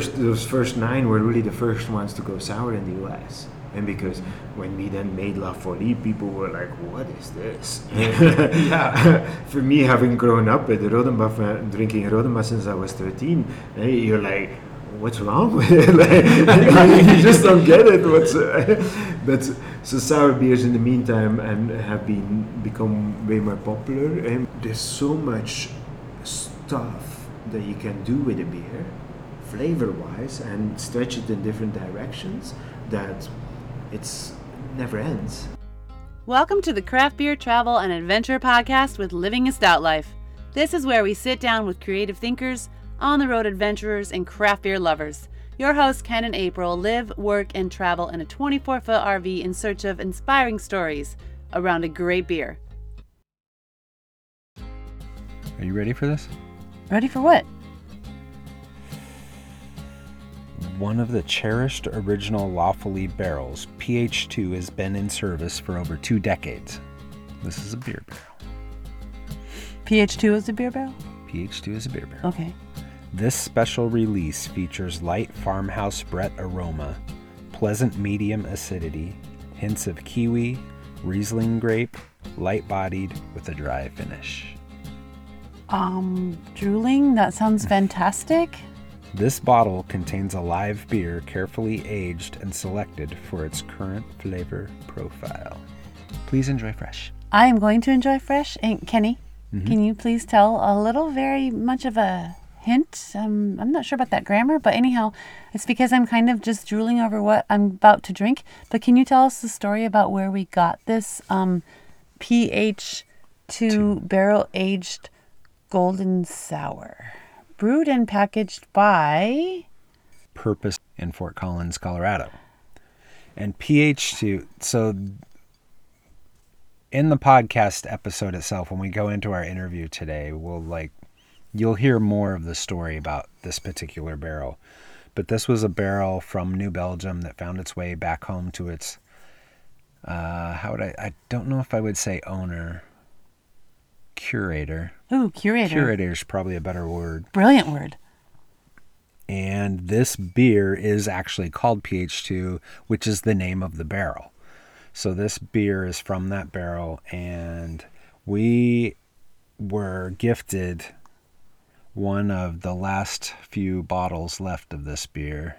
those first nine were really the first ones to go sour in the US. And because when we then made La Folie, people were like, what is this? For me, having grown up with Rodenbach, drinking Rodenbach since I was 13, you're like, what's wrong with it? You just don't get it. But so sour beers in the meantime have become way more popular. And there's so much stuff that you can do with a beer, flavor-wise, and stretch it in different directions that it's never ends. Welcome to the Craft Beer Travel and Adventure Podcast with Living a Stout Life. This is where we sit down with creative thinkers, on-the-road adventurers, and craft beer lovers. Your hosts, Ken and April, live, work, and travel in a 24-foot RV in search of inspiring stories around a great beer. Are you ready for this? Ready for what? One of the cherished original La Folie barrels, PH2, has been in service for over 2 decades. This is a beer barrel. PH2 is a beer barrel? PH2 is a beer barrel. Okay. This special release features light farmhouse Brett aroma, pleasant medium acidity, hints of kiwi, Riesling grape, light-bodied with a dry finish. Drooling? That sounds fantastic. This bottle contains a live beer carefully aged and selected for its current flavor profile. Please enjoy fresh. I am going to enjoy fresh. And Kenny, can you please tell a little, very much of a hint? I'm not sure about that grammar, but anyhow, it's because I'm kind of just drooling over what I'm about to drink. But can you tell us the story about where we got this PH2 barrel-aged golden sour? Brewed and packaged by Purpose in Fort Collins, Colorado. And PH2, so in the podcast episode itself, when we go into our interview today, you'll hear more of the story about this particular barrel. But this was a barrel from New Belgium that found its way back home to its, I don't know if I would say owner, curator. Ooh, curator. Curator is probably a better word. Brilliant word. And this beer is actually called PH2, which is the name of the barrel. So this beer is from that barrel, and we were gifted one of the last few bottles left of this beer.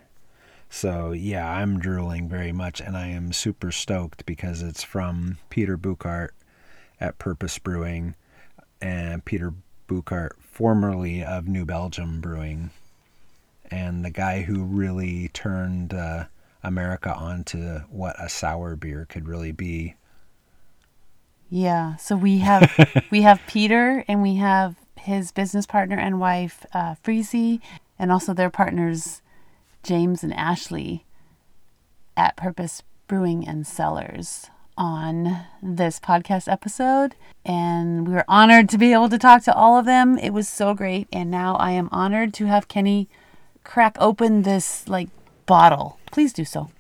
So yeah, I'm drooling very much, and I am super stoked because it's from Peter Bouckaert at Purpose Brewing. And Peter Bouckaert, formerly of New Belgium Brewing, and the guy who really turned America onto what a sour beer could really be. Yeah, so we have Peter, and we have his business partner and wife, Frezy, and also their partners, James and Ashley, at Purpose Brewing and Cellars, on this podcast episode, and we were honored to be able to talk to all of them. It was so great, and now I am honored to have Kenny crack open this bottle. Please do so.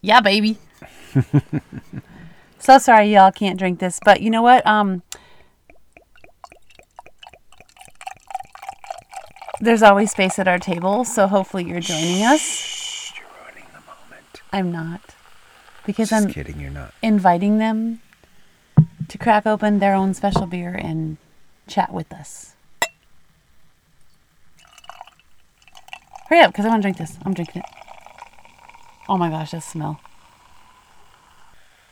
Yeah, baby. So sorry y'all can't drink this, but you know what? There's always space at our table, so hopefully you're joining us. Shh, you're ruining the moment. I'm not. Because just I'm kidding, you're not. Inviting them to crack open their own special beer and chat with us. Hurry up, because I want to drink this. I'm drinking it. Oh my gosh, that smell.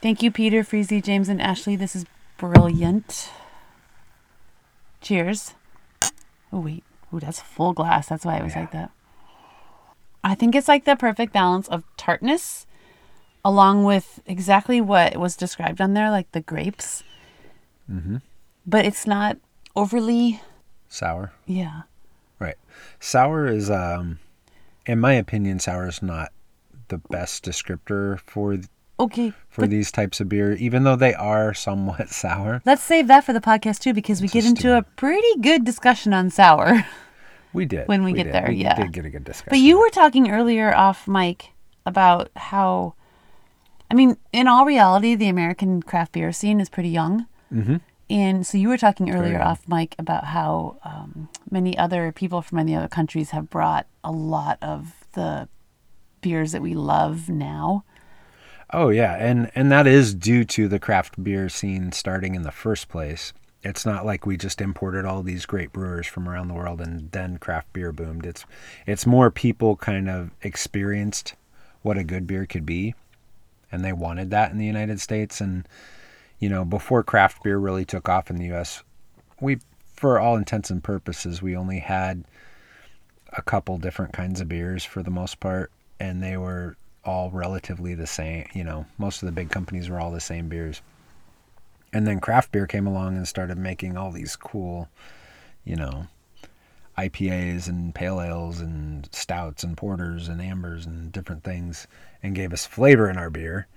Thank you, Peter, Frezy, James, and Ashley. This is brilliant. Cheers. Oh, wait. Ooh, that's full glass. That's why it was like that. I think it's the perfect balance of tartness, along with exactly what was described on there, the grapes. Mm-hmm. But it's not overly sour. Yeah. Right. Sour is, in my opinion, sour is not the best descriptor for these types of beer, even though they are somewhat sour. Let's save that for the podcast, too, because we get into a pretty good discussion on sour. We did. When we get there, yeah. We did get a good discussion. But you were talking earlier off mic about how... in all reality, the American craft beer scene is pretty young. Mm-hmm. And so you were talking earlier off mic about how many other people from many other countries have brought a lot of the beers that we love now. Oh, yeah. And that is due to the craft beer scene starting in the first place. It's not like we just imported all these great brewers from around the world and then craft beer boomed. It's more people kind of experienced what a good beer could be, and they wanted that in the United States. And you know, before craft beer really took off in the U.S., we, for all intents and purposes, we only had a couple different kinds of beers for the most part, and they were all relatively the same. You know, most of the big companies were all the same beers. And then craft beer came along and started making all these cool, you know, IPAs and pale ales and stouts and porters and ambers and different things, and gave us flavor in our beer.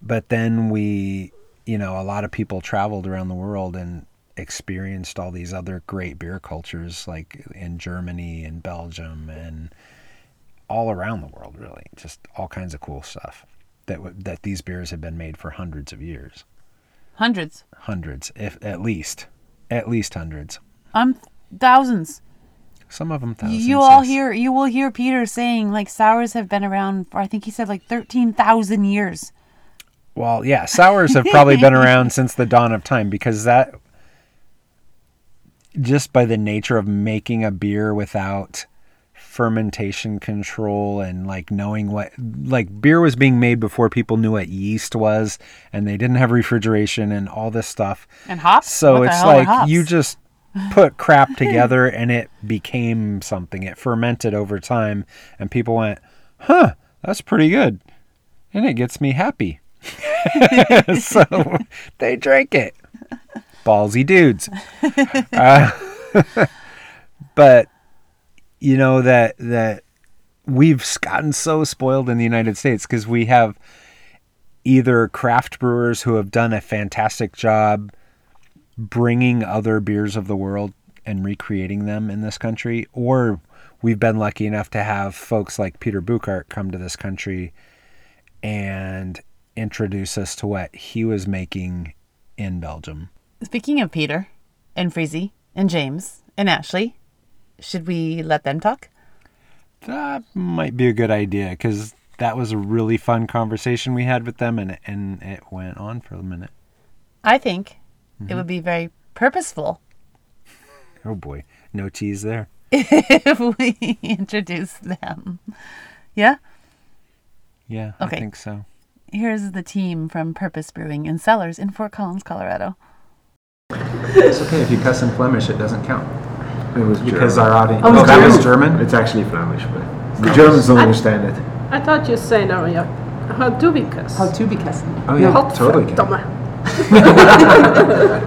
But then we... you know, a lot of people traveled around the world and experienced all these other great beer cultures, like in Germany and Belgium and all around the world, really. Just all kinds of cool stuff that these beers have been made for hundreds of years. Hundreds? Hundreds, if at least hundreds. Thousands. Some of them thousands. You will hear Peter saying, like, sours have been around for, I think he said, like 13,000 years. Well, yeah, sours have probably been around since the dawn of time, because that, just by the nature of making a beer without fermentation control and like knowing what, like beer was being made before people knew what yeast was, and they didn't have refrigeration and all this stuff. And hops? So it's like you just put crap together and it became something. It fermented over time and people went, huh, that's pretty good. And it gets me happy. So they drank it. Ballsy dudes. But you know that we've gotten so spoiled in the United States, because we have either craft brewers who have done a fantastic job bringing other beers of the world and recreating them in this country, or we've been lucky enough to have folks like Peter Bouckaert come to this country and introduce us to what he was making in Belgium. Speaking of Peter and Frezy and James and Ashley, should we let them talk? That might be a good idea, because that was a really fun conversation we had with them, and it went on for a minute. I think it would be very purposeful. Oh boy, no tease there. If we introduce them. Yeah? Yeah, okay. I think so. Here's the team from Purpose Brewing in Cellars in Fort Collins, Colorado. It's okay if you cuss in Flemish; it doesn't count. It was because German. Our audience. Oh, that was German. It's actually Flemish, but the Germans don't understand it. I thought you were saying, "Aria, how do we cuss? How to be cussing?" Oh yeah, no, totally.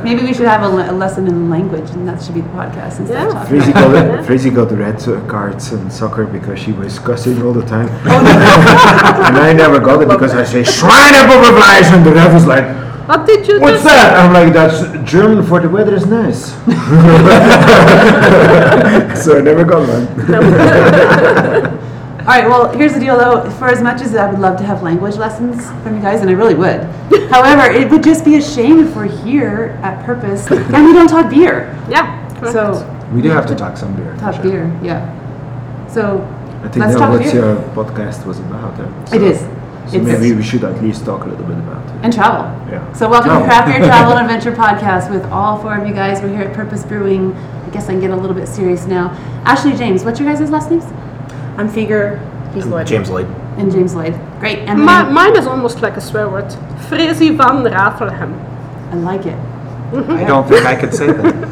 Maybe we should have a lesson in language, and that should be the podcast instead of talking. Frezy got red cards in soccer because she was cussing all the time. And I never got it because I say Schweinebubblebleisch, and the ref was like, what did you what's do? That? I'm like, that's German for the weather is nice. So I never got one. All right, well, here's the deal, though. For as much as I would love to have language lessons from you guys, and I really would, however, it would just be a shame if we're here at Purpose and we don't talk beer. Yeah. Correct. So we do have to talk some beer. Talk beer, yeah. So I think that's what your podcast was about. So, it is. So maybe we should at least talk a little bit about it. And travel. Yeah. So welcome to Craft Beer Travel and Adventure Podcast with all four of you guys. We're here at Purpose Brewing. I guess I can get a little bit serious now. Ashley, James, what's your guys' last names? I'm Fieger. He's Lloyd. James Lloyd. And James Lloyd. Great. And mine is almost like a swear word. Frezy Vanraefelghem. I like it. Mm-hmm. I don't think I could say that.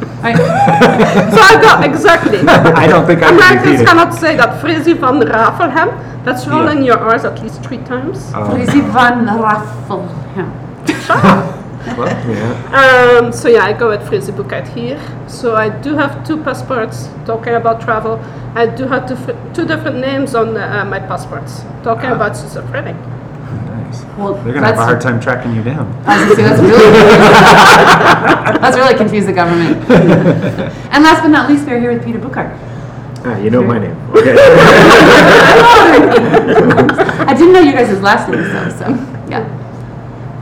So I got exactly. I don't think I could. Americans cannot say that. Frezy Vanraefelghem. That's rolling your R's at least three times. Frezy Vanraefelghem. Sure. Well, yeah. So yeah, I go at Frezy Bouckaert here. So I do have two passports talking about travel. I do have two different names on my passports talking about schizophrenic. Nice. Well, they're gonna have a hard time tracking you down. I was gonna say, that's really that's really confused the government. And last but not least, we're here with Peter Bouckaert. You know my name. Okay. I didn't know you guys' last names though. So yeah.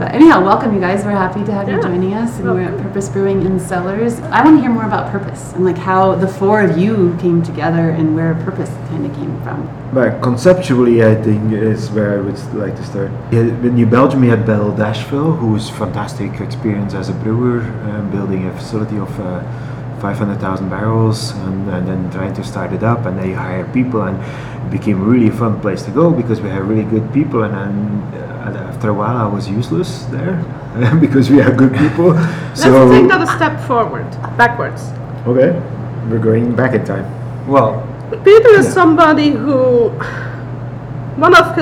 But anyhow, welcome you guys. We're happy to have you joining us, and we're at Purpose Brewing in Cellars. I want to hear more about Purpose and like how the four of you came together and where Purpose kind of came from. Well, conceptually, I think is where I would like to start. In New Belgium, we had Belle Dashville, who's fantastic experience as a brewer, building a facility of 500,000 barrels and then trying to start it up, and then you hire people, and it became a really fun place to go because we had really good people, and after a while I was useless there because we had good people. So let's take another step backwards. Okay, we're going back in time. Well, Peter is somebody who one of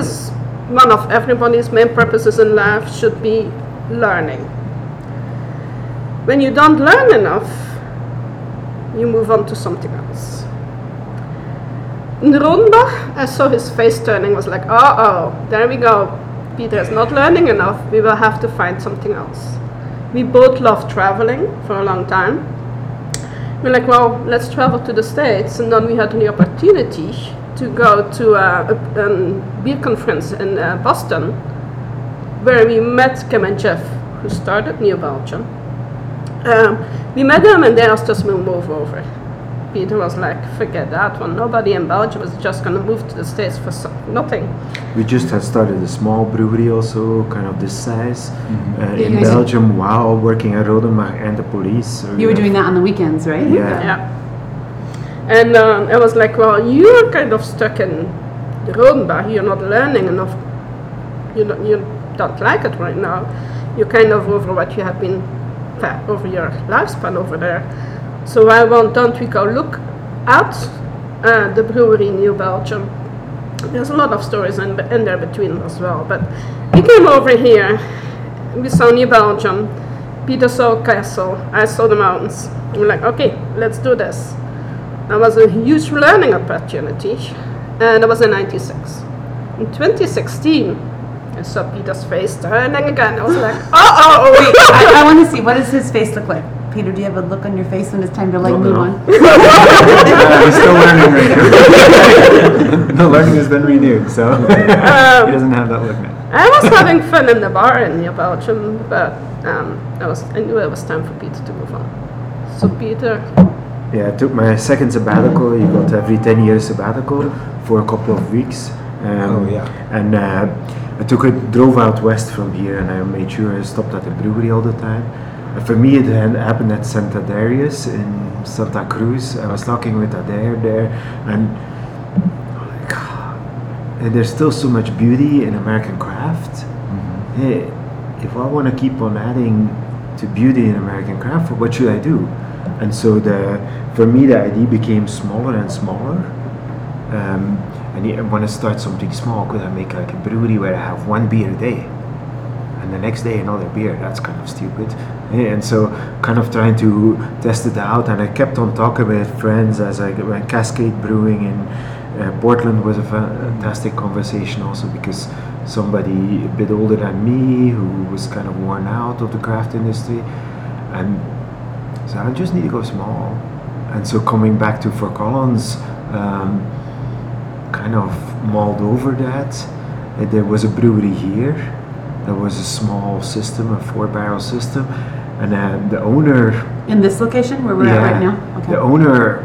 everybody's main purposes in life should be learning. When you don't learn enough, you move on to something else. In Rodenbach, I saw his face turning, was like, oh, there we go. Peter is not learning enough. We will have to find something else. We both love traveling for a long time. We're like, well, let's travel to the States. And then we had the opportunity to go to a beer conference in Boston, where we met Kim and Jeff, who started New Belgium. We met them and they asked us to move over. Peter was like, forget that one. Nobody in Belgium was just going to move to the States for nothing. We just had started a small brewery also, kind of this size, in Belgium while working at Rodenbach and the police. You were doing that on the weekends, right? Yeah. And I was like, well, you're kind of stuck in Rodenbach. You're not learning enough. You don't like it right now. You're kind of over what you have been over your lifespan over there. So why don't we go look at the brewery in New Belgium? There's a lot of stories in there between as well. But we came over here, we saw New Belgium, Peter saw Castle, I saw the mountains. We're like, okay, let's do this. That was a huge learning opportunity, and it was in 96. In 2016, I saw Peter's face turning again. I was like, wait, I want to see, what does his face look like? Peter, do you have a look on your face when it's time to move on? We're still learning right now. The learning has been renewed, so he doesn't have that look now. I was having fun in the bar in New Belgium, but I knew it was time for Peter to move on. So Peter... Yeah, I took my second sabbatical. You got every 10-year sabbatical for a couple of weeks. And I drove out west from here, and I made sure I stopped at the brewery all the time. For me, it happened at St. Adarius in Santa Cruz. I was talking with Adair there, and I'm like, oh, there's still so much beauty in American craft. Mm-hmm. Hey, if I want to keep on adding to beauty in American craft, what should I do? And so for me, the idea became smaller and smaller. I want to start something small. Could I make like a brewery where I have one beer a day, and the next day another beer? That's kind of stupid. And so, kind of trying to test it out, and I kept on talking with friends as I went. Cascade Brewing in Portland was a fantastic conversation also, because somebody a bit older than me who was kind of worn out of the craft industry, and so I just need to go small. And so coming back to Fort Collins, kind of mulled over that. There was a brewery here. There was a small system, a 4-barrel system, and the owner... In this location where we're at right now? Okay. The owner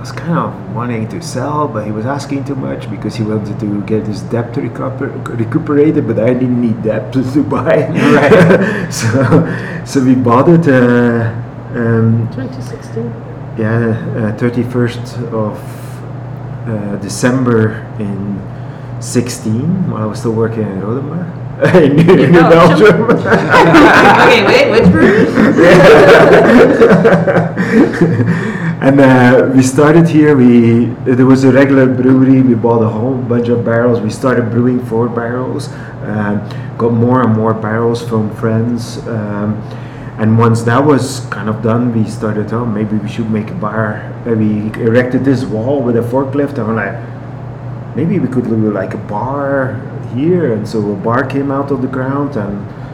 was kind of wanting to sell, but he was asking too much because he wanted to get his debt recuperated, but I didn't need debt to buy. Right. So we bought it... 2016. Yeah, 31st of... December in 2016, while I was still working in Rodenbach, in New Belgium. Okay, wait, which brewery? And we started here. There was a regular brewery. We bought a whole bunch of barrels. We started brewing 4 barrels. Got more and more barrels from friends. And once that was kind of done, we started, maybe we should make a bar. We erected this wall with a forklift, and we're like, maybe we could do like a bar here. And so a bar came out of the ground.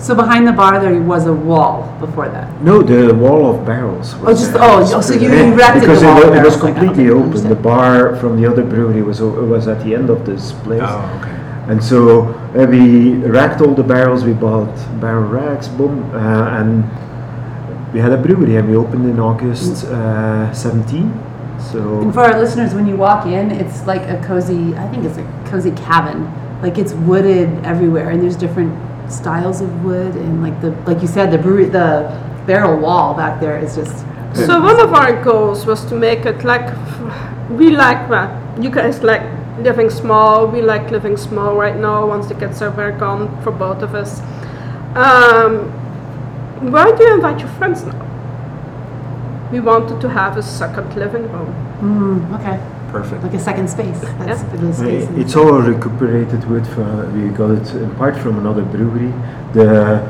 So behind the bar there was a wall before that? No, the wall of barrels. So you erected the wall of barrels. Because it was completely open. The bar from the other brewery was at the end of this place. Oh, okay. And so we racked all the barrels. We bought barrel racks, boom, and we had a brewery, and we opened in August 17. So, and for our listeners, when you walk in, it's like a cozy, I think it's a cozy cabin. Like, it's wooded everywhere, and there's different styles of wood, and like you said, the brewery, the barrel wall back there is just. So one of our goals was to make it like, we like that. You guys like living small, we like living small right now, once the kids are very gone, for both of us. Why do you invite your friends now? We wanted to have a second living room. Okay. Perfect. Like a second space. That's yeah. a space. It's all recuperated with, we got it in part from another brewery. The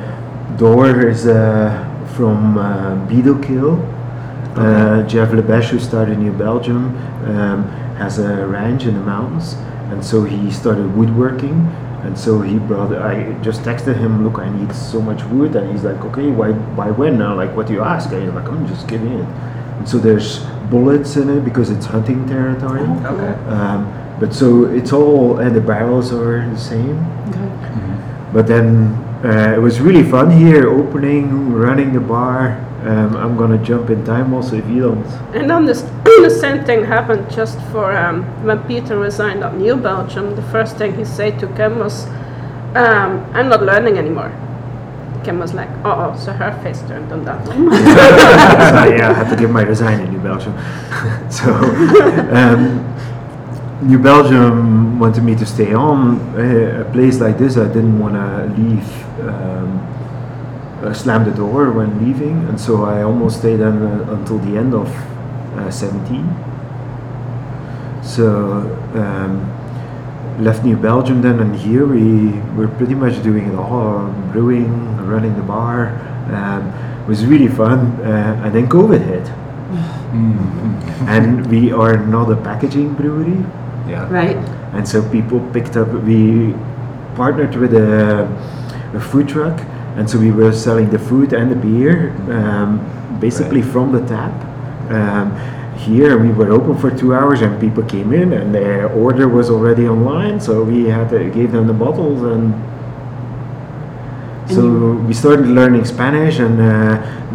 door is from Beadlekill. Okay. Jeff Lebesh, who started New Belgium, has a ranch in the mountains. And so he started woodworking. And so he brought, I just texted him, look, I need so much wood. And he's like, okay, why when now? Like, what do you ask? And he's like, I'm just giving it. And so there's bullets in it because it's hunting territory. Oh, okay. But so it's all, and the barrels are the same. Okay. Mm-hmm. But then it was really fun here, opening, running the bar. I'm going to jump in time also if you don't. And then the same thing happened just for when Peter resigned at New Belgium. The first thing he said to Kim was, I'm not learning anymore. Kim was like, uh-oh, so her face turned on that one. So, yeah, I had to give my resign in New Belgium. So New Belgium wanted me to stay on. A place like this, I didn't want to leave. Slammed the door when leaving, and so I almost stayed until the end of 17. So left New Belgium then, and here we're pretty much doing it all, brewing, running the bar. It was really fun, and then COVID hit. Mm-hmm. And we are not a packaging brewery. Yeah. Right. And so people picked up, we partnered with a food truck. And so we were selling the food and the beer, basically right. from the tap. Here we were open for 2 hours, and people came in, and their order was already online. So we had to gave them the bottles, and so we started learning Spanish, and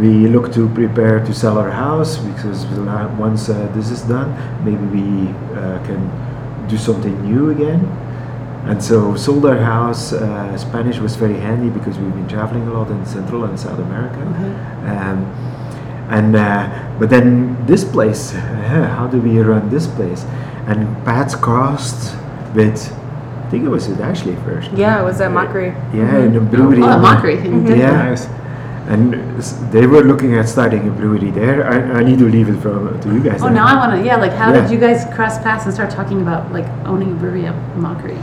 we looked to prepare to sell our house, because once this is done, maybe we can do something new again. And so sold our house. Spanish was very handy because we've been traveling a lot in Central and South America. Mm-hmm. But then this place, how do we run this place? And Pat's crossed with, I think it was with Ashley first. Yeah, it was at Mockery. Yeah, in a brewery. Oh, Mockery. Mm-hmm. Yeah. Nice. And they were looking at starting a brewery there. I need to leave it to you guys. Oh, now I want to, how did you guys cross paths and start talking about like owning a brewery at Mockery?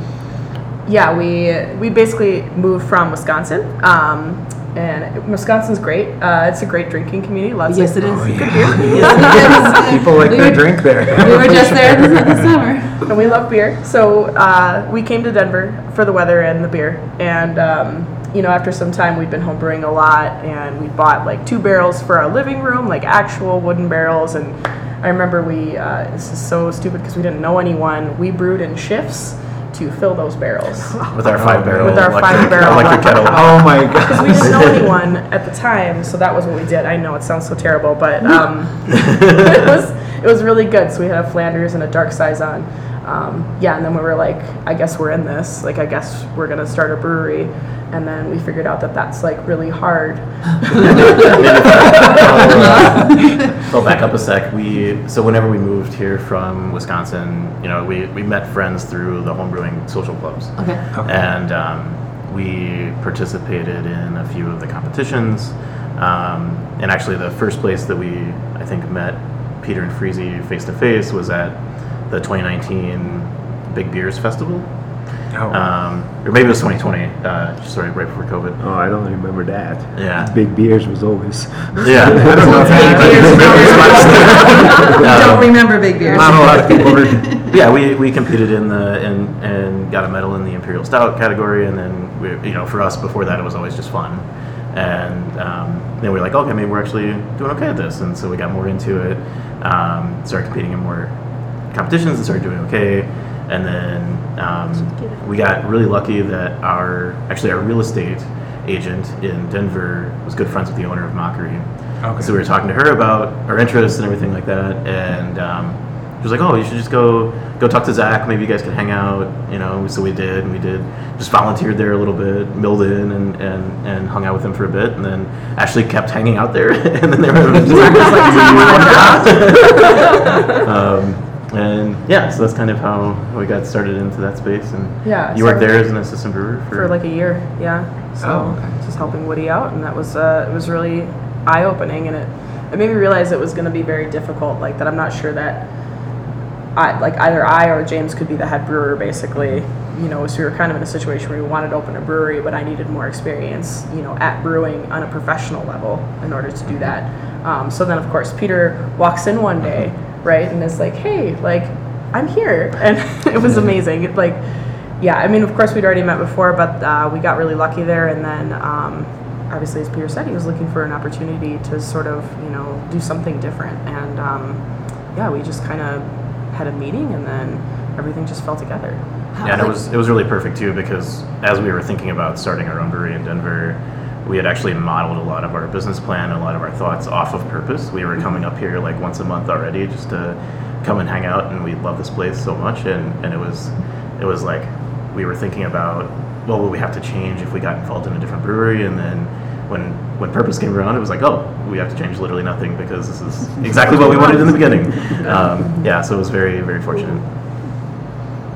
Yeah, we basically moved from Wisconsin, and Wisconsin's great. It's a great drinking community. Lots yes, of it is. Oh, yeah. Beer. Yes, it is. People like to drink there. We were just there this summer, and we love beer. So we came to Denver for the weather and the beer, and after some time, we'd been home brewing a lot, and we bought like 2 barrels for our living room, like actual wooden barrels. And I remember this is so stupid because we didn't know anyone. We brewed in shifts to fill those barrels with our 5-barrel electric kettle. Oh my god! Because we didn't know anyone at the time, so that was what we did. I know it sounds so terrible, but it was really good. So we had a Flanders and a dark saison. And then we were like, I guess we're in this. Like, I guess we're gonna start a brewery. And then we figured out that that's like really hard. I'll back up a sec. So whenever we moved here from Wisconsin, we met friends through the homebrewing social clubs. Okay. And we participated in a few of the competitions. And actually, the first place that we I think met Peter and Frezy face to face was at the 2019 Big Beers Festival. Oh. Or maybe it was 2020, right before COVID. Oh, I don't remember that. Yeah. Big Beers was always. Yeah. I don't know if anybody don't remember Big Beers. Not a lot of people were. Yeah, we competed in and got a medal in the Imperial Stout category, and then for us before that it was always just fun. And then we were like, okay, maybe we're actually doing okay at this, and so we got more into it, started competing in more competitions and started doing okay. And then we got really lucky that our real estate agent in Denver was good friends with the owner of Mockery. Okay. So we were talking to her about our interests and everything like that, and she was like, "Oh, you should just go talk to Zach. Maybe you guys could hang out." You know, so we did, and we did. Just volunteered there a little bit, milled in, and hung out with him for a bit, and then Ashley kept hanging out there, and then they were just like, and yeah, so that's kind of how we got started into that space. And yeah, you worked there as an assistant brewer for like a year, yeah. So just helping Woody out, and that was it was really eye-opening, and it made me realize it was going to be very difficult, like that I'm not sure that either I or James could be the head brewer, basically, you know. So we were kind of in a situation where we wanted to open a brewery, but I needed more experience, you know, at brewing on a professional level in order to do that. So then, of course, Peter walks in one day, right, and is like, "Hey, like, I'm here," and it was amazing. It, like, yeah, I mean, of course, we'd already met before, but we got really lucky there, and then, obviously, as Peter said, he was looking for an opportunity to sort of, you know, do something different. And, yeah, we just kind of had a meeting, and then everything just fell together. Yeah, and it was really perfect, too, because as we were thinking about starting our own brewery in Denver, we had actually modeled a lot of our business plan and a lot of our thoughts off of Purpose. We were coming up here, like, once a month already just to come and hang out, and we love this place so much. And it was like we were thinking about, well, what would we have to change if we got involved in a different brewery? And then when Purpose came around, it was like, oh, we have to change literally nothing because this is exactly what we wanted in the beginning. Yeah, so it was very, very fortunate.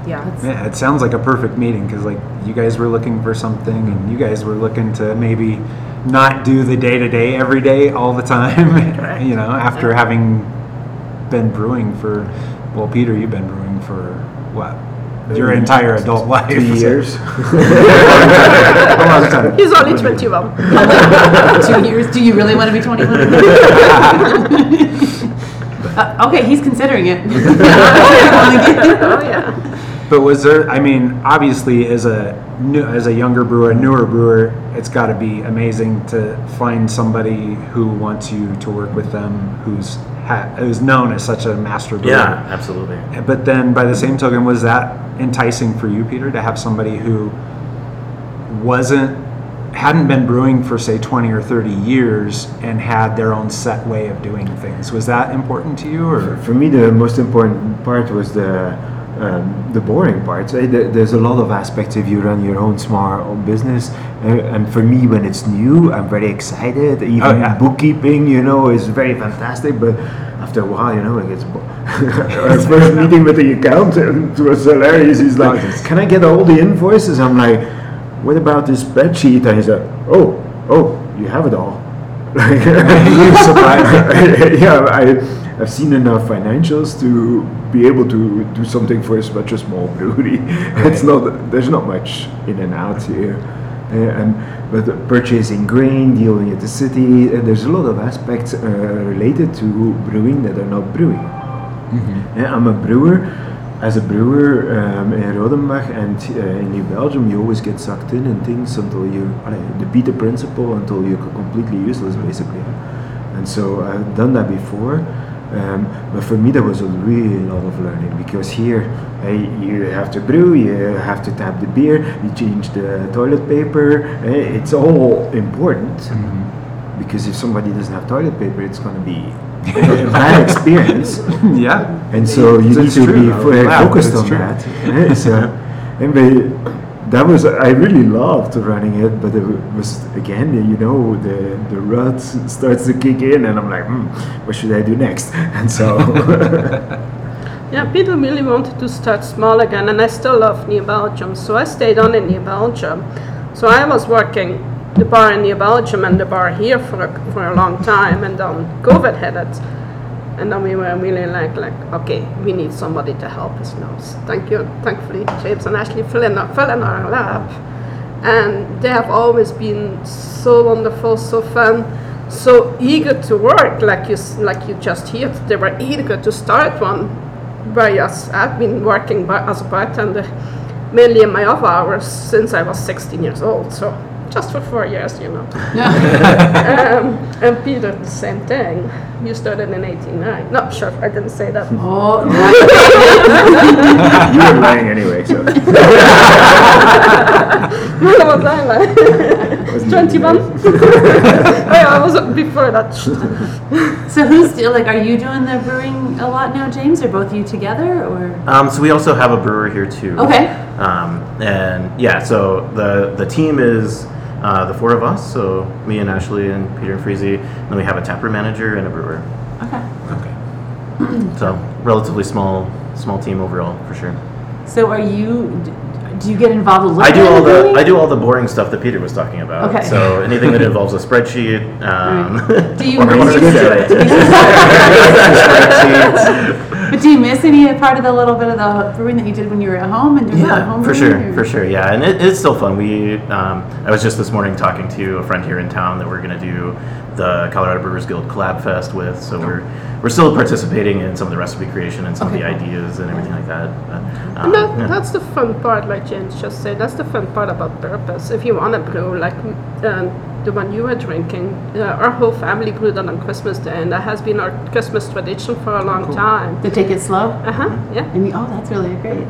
Yeah, it sounds like a perfect meeting because, like, you guys were looking for something, and you guys were looking to maybe not do the day-to-day every day all the time, you know, after having been brewing for, well, Peter, you've been brewing for, what, your entire adult life? 2 years. A long time. He's only 21. 2 years? Do you really want to be 21? Okay, he's considering it. Oh, yeah. But was there, I mean, obviously as a newer brewer, it's got to be amazing to find somebody who wants you to work with them, who's known as such a master brewer. Yeah, absolutely. But then by the same token, was that enticing for you, Peter, to have somebody who hadn't been brewing for, say, 20 or 30 years and had their own set way of doing things? Was that important to you? Or? For me, the most important part was the boring parts. There's a lot of aspects if you run your own small business, and for me, when it's new, I'm very excited. Even bookkeeping, you know, is very fantastic. But after a while, you know, it gets boring. Our first meeting with the accountant was hilarious. He's like, "Can I get all the invoices?" I'm like, "What about this spreadsheet?" And he's like, "Oh, you have it all." Like, surprised. Yeah, I've seen enough financials to be able to do something for such a small brewery. Right. There's not much in and out here, but purchasing grain, dealing with the city, and there's a lot of aspects related to brewing that are not brewing. Mm-hmm. Yeah, I'm a brewer. As a brewer in Rodenbach and in New Belgium, you always get sucked in and things until the Peter principle, until you're completely useless, basically. And so I've done that before. But for me, there was a really lot of learning, because here you have to brew, you have to tap the beer, you change the toilet paper. It's all important, mm-hmm. because if somebody doesn't have toilet paper, it's going to be a bad experience. Yeah. And so you need to be focused on that. Yeah, I really loved running it, but it was, again, you know, the rut starts to kick in, and I'm like, what should I do next? And so... Yeah, Peter really wanted to start small again, and I still love New Belgium, so I stayed on in New Belgium. So I was working the bar in New Belgium and the bar here for a long time, and then COVID hit it. And then we were really like, okay, we need somebody to help us now. So thankfully, James and Ashley fell in our lap. And they have always been so wonderful, so fun, so eager to work, like you just heard. They were eager to start one, whereas I've been working as a bartender, mainly in my off hours, since I was 16 years old. So just for 4 years, you know. And Peter, the same thing. You started in 89. No, sure, I didn't say that. Oh. You were lying anyway, so. When was I lying? 21? I was before that. So who's still, like, are you doing the brewing a lot now, James? Are both of you together, or? So we also have a brewer here, too. Okay. And, yeah, so the team is... the four of us, so me and Ashley and Peter and Frezy, and then we have a taproom manager and a brewer. Okay. Okay. So relatively small team overall, for sure. So are you? Do you get involved a little? I do all the boring stuff that Peter was talking about. Okay. So anything that involves a spreadsheet. Right. Do you miss spreadsheets? But do you miss any part of the little bit of the brewing that you did when you were at home and doing home? For sure. Yeah, and it's still fun. We I was just this morning talking to a friend here in town that we're going to do the Colorado Brewers Guild Collab Fest with. So we're still participating in some of the recipe creation and some of the ideas and everything like that. But, that's the fun part, like James just said. That's the fun part about Purpose. If you want to brew, like the one you were drinking, our whole family brewed that on Christmas Day, and that has been our Christmas tradition for a long time. To take it slow? Yeah. And that's really great.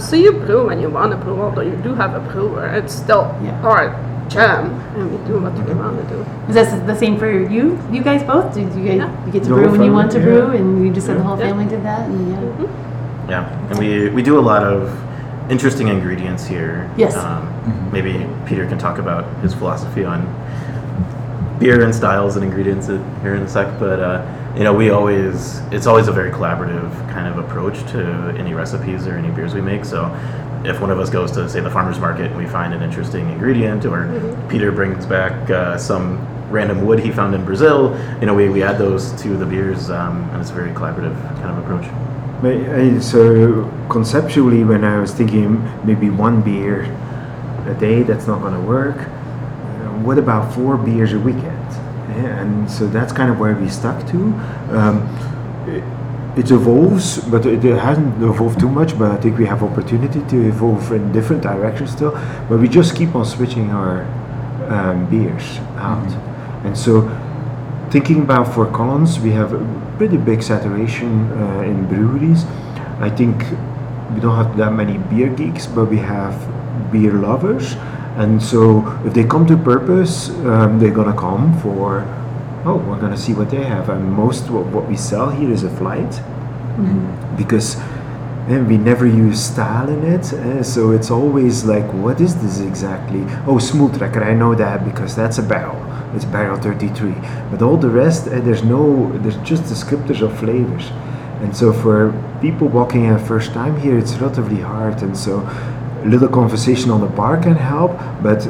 So you brew when you want to brew, although you do have a brewer. It's still art. And we do what we want to do. Is that the same for you guys both? You get to brew when you want to brew, and you just said the whole family did that? And and we do a lot of interesting ingredients here. Yes. Maybe Peter can talk about his philosophy on beer and styles and ingredients here in a sec, but it's always a very collaborative kind of approach to any recipes or any beers we make, so if one of us goes to, say, the farmer's market and we find an interesting ingredient, or Peter brings back some random wood he found in Brazil, we add those to the beers, and it's a very collaborative kind of approach. So conceptually, when I was thinking maybe one beer a day, that's not going to work. What about 4 beers a weekend? And so that's kind of where we stuck to. It evolves, but it hasn't evolved too much, but I think we have opportunity to evolve in different directions still, but we just keep on switching our beers out. And so thinking about Fort Collins, we have a pretty big saturation in breweries. I think we don't have that many beer geeks, but we have beer lovers, and so if they come to Purpose, they're gonna come for we're going to see what they have. And most what we sell here is a flight, because we never use style in it. So it's always like, what is this exactly? Oh, smooth tracker, I know that because that's a barrel. It's barrel 33. But all the rest, there's just descriptors of flavors. And so for people walking in first time here, it's relatively hard. And so a little conversation on the bar can help, but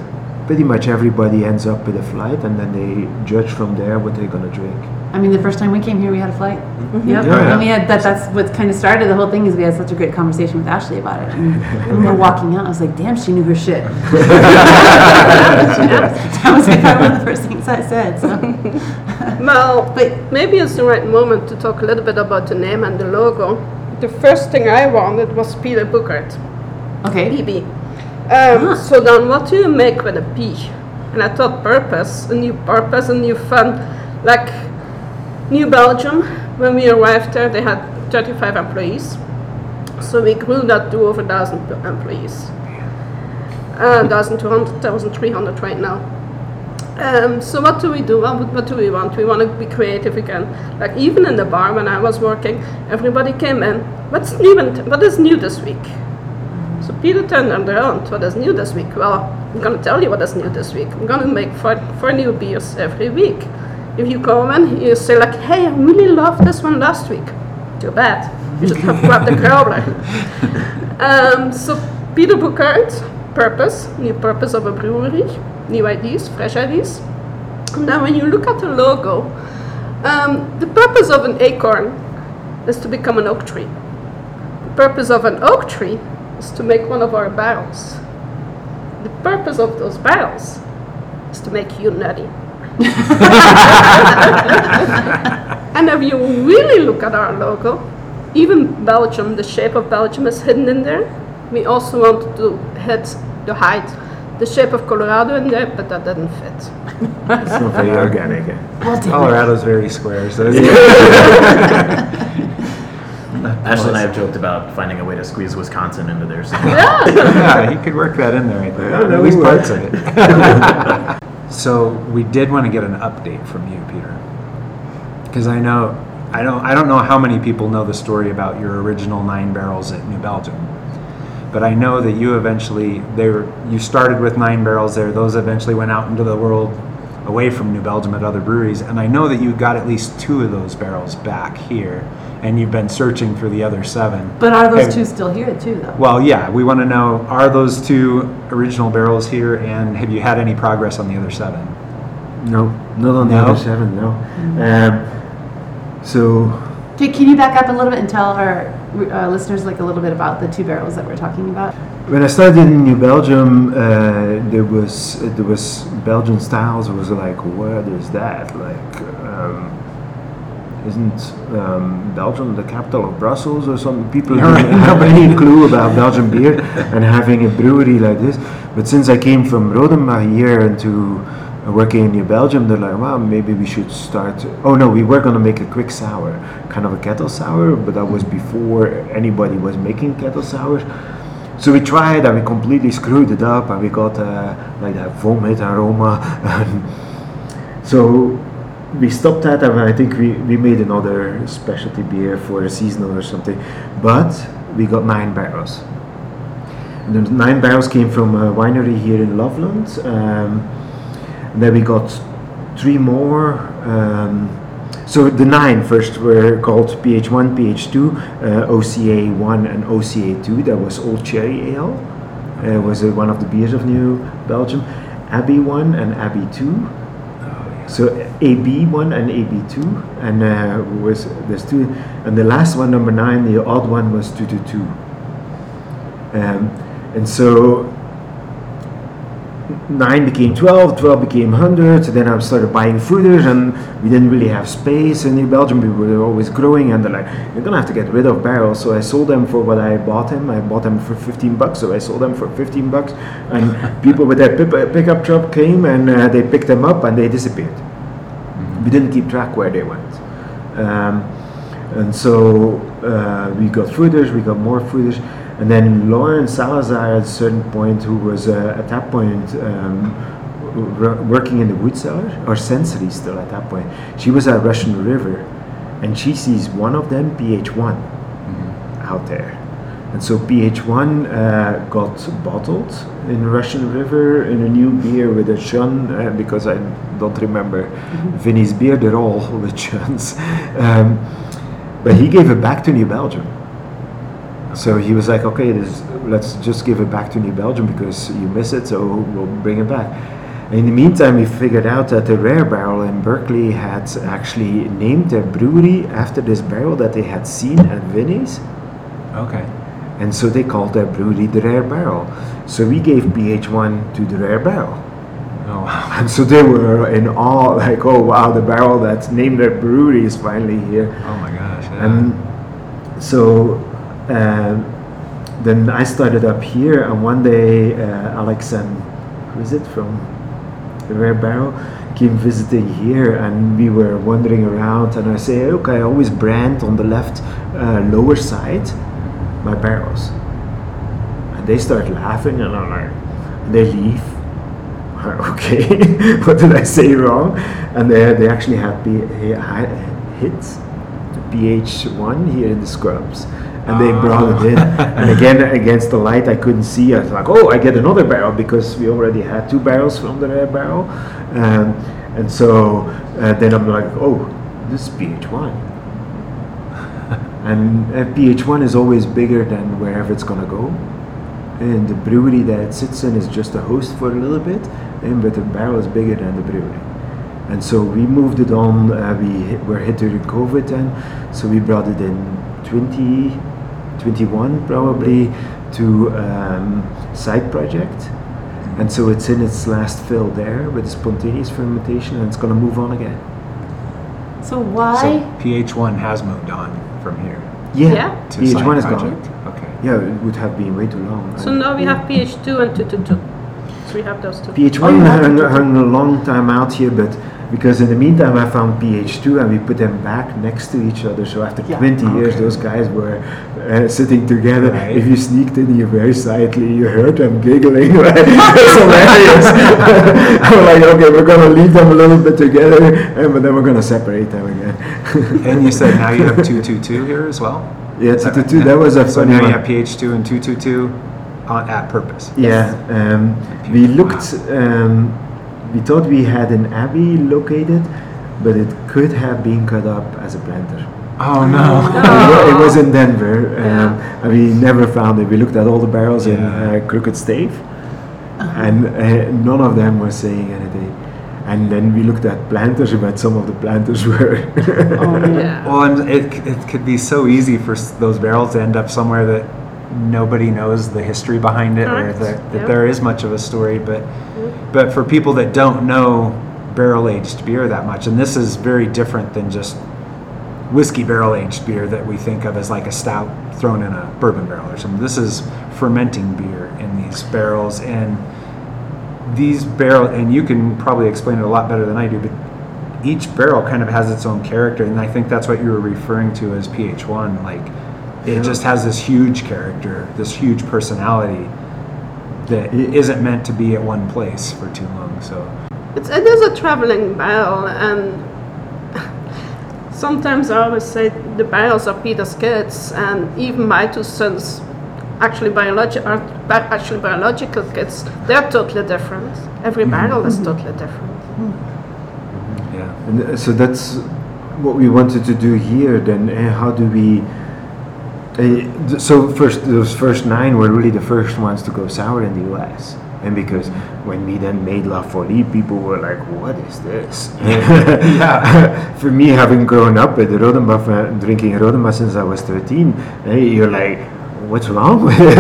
pretty much everybody ends up with a flight, and then they judge from there what they're going to drink. I mean, the first time we came here, we had a flight. And we had that's what kind of started the whole thing, is we had such a great conversation with Ashley about it. And we were walking out, I was like, damn, she knew her shit. That was like one of the first things I said. So. Well, but maybe it's the right moment to talk a little bit about the name and the logo. The first thing I wanted was Peter Bouckaert. Okay. PB. So then what do you make with a P? And I thought purpose, a new fun. Like New Belgium, when we arrived there, they had 35 employees. So we grew that to over 1,000 employees. 1,200, 1,300 right now. So what do we do? Well, what do we want? We want to be creative again. Like even in the bar when I was working, everybody came in. What is new this week? So Peter turned around, what is new this week? Well, I'm going to tell you what is new this week. I'm going to make 4 new beers every week. If you come in, you say like, hey, I really loved this one last week. Too bad. You should have grabbed the growler. So Peter Bouckaert, Purpose, new purpose of a brewery, new ideas, fresh ideas. And then when you look at the logo, the purpose of an acorn is to become an oak tree. The purpose of an oak tree to make one of our barrels. The purpose of those barrels is to make you nutty. And if you really look at our logo, even Belgium, the shape of Belgium is hidden in there. We also want to hit the height, the shape of Colorado in there, but that doesn't fit. It's not very organic. Colorado's very square, so it's Ashley and I have joked about finding a way to squeeze Wisconsin into there. Yeah. Yeah, he could work that in there right there. I don't know, at least parts of it. So we did want to get an update from you, Peter, because I know I don't know how many people know the story about your original 9 barrels at New Belgium, but I know that you eventually you started with 9 barrels there. Those eventually went out into the world away from New Belgium at other breweries, and I know that you got at least 2 of those barrels back here, and you've been searching for the other 7. But are those 2 still here too, though? Well, yeah, we want to know, are those 2 original barrels here, and have you had any progress on the other 7? No, not on the other 7, no. Mm-hmm. Can you back up a little bit and tell our listeners like a little bit about the 2 barrels that we're talking about? When I started in New Belgium, there was Belgian styles. It was like, what is that? Like, isn't Belgium the capital of Brussels or something? People didn't have any clue about Belgian beer and having a brewery like this. But since I came from Rodenbach here and to working in New Belgium, they're like, well, maybe we should start. Oh no, we were going to make a quick sour, kind of a kettle sour, but that was before anybody was making kettle sours. So we tried and we completely screwed it up, and we got like that vomit aroma. So we stopped that, and I think we made another specialty beer for a seasonal or something. But we got 9 barrels. And the 9 barrels came from a winery here in Loveland. Then we got 3 more. So the 9 first were called PH1, PH2, OCA1 and OCA2. That was Old Cherry Ale. It was one of the beers of New Belgium. Abbey 1 and Abbey 2. So AB1 and AB2. And there's 2. And the last one, number 9, the odd one, was 222. And so 9 became 12, 12 became 100, so then I started buying fruiters, and we didn't really have space in New Belgium. We were always growing, and they're like, you're going to have to get rid of barrels, so I sold them for what I bought them. I bought them for $15, so I sold them for $15, and people with their pickup truck came, and they picked them up, and they disappeared. Mm-hmm. We didn't keep track where they went. And so we got fruiters, we got more fruiters. And then Lauren Salazar at a certain point, who was at that point working in the wood cellar, or sensory still at that point, she was at Russian River, and she sees one of them, PH1, out there. And so PH1 got bottled in Russian River in a new beer with a shun, because I don't remember Vinny's beer, they're all with shuns. But he gave it back to New Belgium. So he was like, okay, let's just give it back to New Belgium because you miss it, so we'll bring it back. And in the meantime, we figured out that the Rare Barrel in Berkeley had actually named their brewery after this barrel that they had seen at Vinny's. Okay. And so they called their brewery the Rare Barrel. So we gave PH1 to the Rare Barrel. Oh, wow. And so they were in awe, like, oh, wow, the barrel that named their brewery is finally here. Oh, my gosh. Yeah. And so then I started up here, and one day Alex and who is it from the Rare Barrel came visiting here, and we were wandering around, and I say, look, I always brand on the left lower side my barrels, and they start laughing, and I'm like, they leave. Okay, what did I say wrong? And they actually had hits PH1 here in the scrubs. And they brought it in, and again against the light I couldn't see. I was like, oh, I get another barrel, because we already had 2 barrels from the Rare Barrel. And so then I'm like, oh, this is PH1. And PH1 is always bigger than wherever it's going to go. And the brewery that it sits in is just a host for a little bit, but the barrel is bigger than the brewery. And so we moved it on. We were hit during COVID then, so we brought it in 2021 probably to side project, and so it's in its last fill there with spontaneous fermentation, and it's going to move on again. So why? So PH1 has moved on from here. Yeah. To PH1 is gone. Okay. Yeah, it would have been way too long. So now we have PH2 and 222. we have those too. PH1 hung a long time out here, but because in the meantime I found PH2 and we put them back next to each other. So after 20 years, those guys were sitting together. Right. If you sneaked in here very silently, you heard them giggling. Right? It's hilarious. I'm like, okay, we're going to leave them a little bit together, but then we're going to separate them again. And you said now you have 222 here as well? Yeah, 222. That was a funny one. So now you have PH2 and 222. At Purpose. Yeah, we looked, we thought we had an abbey located, but it could have been cut up as a planter. Oh no! It was in Denver, and we never found it. We looked at all the barrels in Crooked Stave, and none of them were saying anything. And then we looked at planters, but some of the planters were. Well, and it could be so easy for those barrels to end up somewhere that nobody knows the history behind it, or that there is much of a story, but for people that don't know barrel-aged beer that much, and this is very different than just whiskey barrel-aged beer that we think of as like a stout thrown in a bourbon barrel or something. This is fermenting beer in these barrels, and these barrel, and you can probably explain it a lot better than I do, but each barrel kind of has its own character, and I think that's what you were referring to as PH1, like it just has this huge character, this huge personality that isn't meant to be at one place for too long. So it is a traveling barrel, and sometimes I always say the barrels are Peter's kids, and even my two sons, actually biological kids, they're totally different. Every barrel is totally different. Yeah, and so that's what we wanted to do here. Then, how do we? So first, those first 9 were really the first ones to go sour in the U.S. And because when we then made La Folie, people were like, what is this? For me, having grown up with Rodenbach, drinking Rodenbach since I was 13, you're like, what's wrong with it?